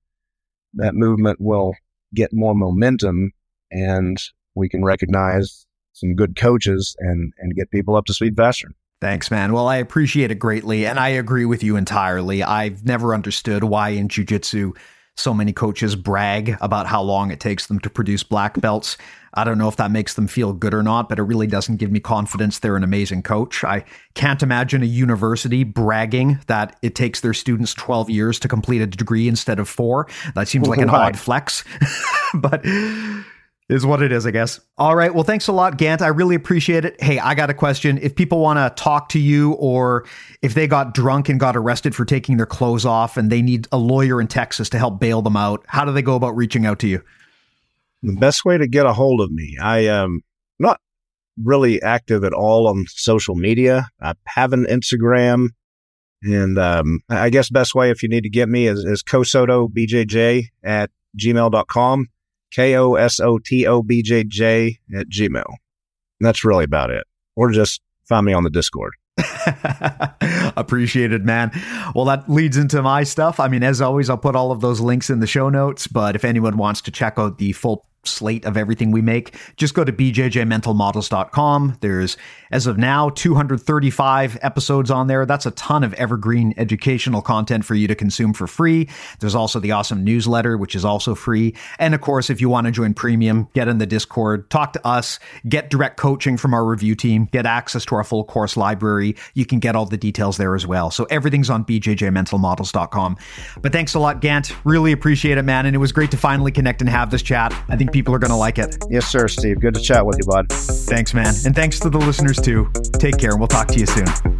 that movement will get more momentum and we can recognize some good coaches and, and get people up to speed faster. Thanks, man. Well, I appreciate it greatly. And I agree with you entirely. I've never understood why in jiu-jitsu so many coaches brag about how long it takes them to produce black belts. I don't know if that makes them feel good or not, but it really doesn't give me confidence they're an amazing coach. I can't imagine a university bragging that it takes their students twelve years to complete a degree instead of four. That seems like an odd flex, but is what it is, I guess. All right. Well, thanks a lot, Gant. I really appreciate it. Hey, I got a question. If people want to talk to you, or if they got drunk and got arrested for taking their clothes off and they need a lawyer in Texas to help bail them out, how do they go about reaching out to you? The best way to get a hold of me. I am not really active at all on social media. I have an Instagram. And um, I guess best way if you need to get me is, is kosoto b j j at gmail dot com. K O S O T O B J J at Gmail. And that's really about it. Or just find me on the Discord. Appreciated, man. Well, that leads into my stuff. I mean, as always, I'll put all of those links in the show notes. But if anyone wants to check out the full slate of everything we make, just go to b j j mental models dot com. There's, as of now, two hundred thirty-five episodes on there. That's a ton of evergreen educational content for you to consume for free. There's also the awesome newsletter, which is also free. And of course, if you want to join premium, get in the Discord, talk to us, get direct coaching from our review team, get access to our full course library. You can get all the details there as well. So everything's on b j j mental models dot com. But thanks a lot, Gant. Really appreciate it, man. And it was great to finally connect and have this chat. I think people are going to like it. Yes, sir, Steve. Good to chat with you, bud. Thanks, man. And thanks to the listeners, too. Take care, and we'll talk to you soon.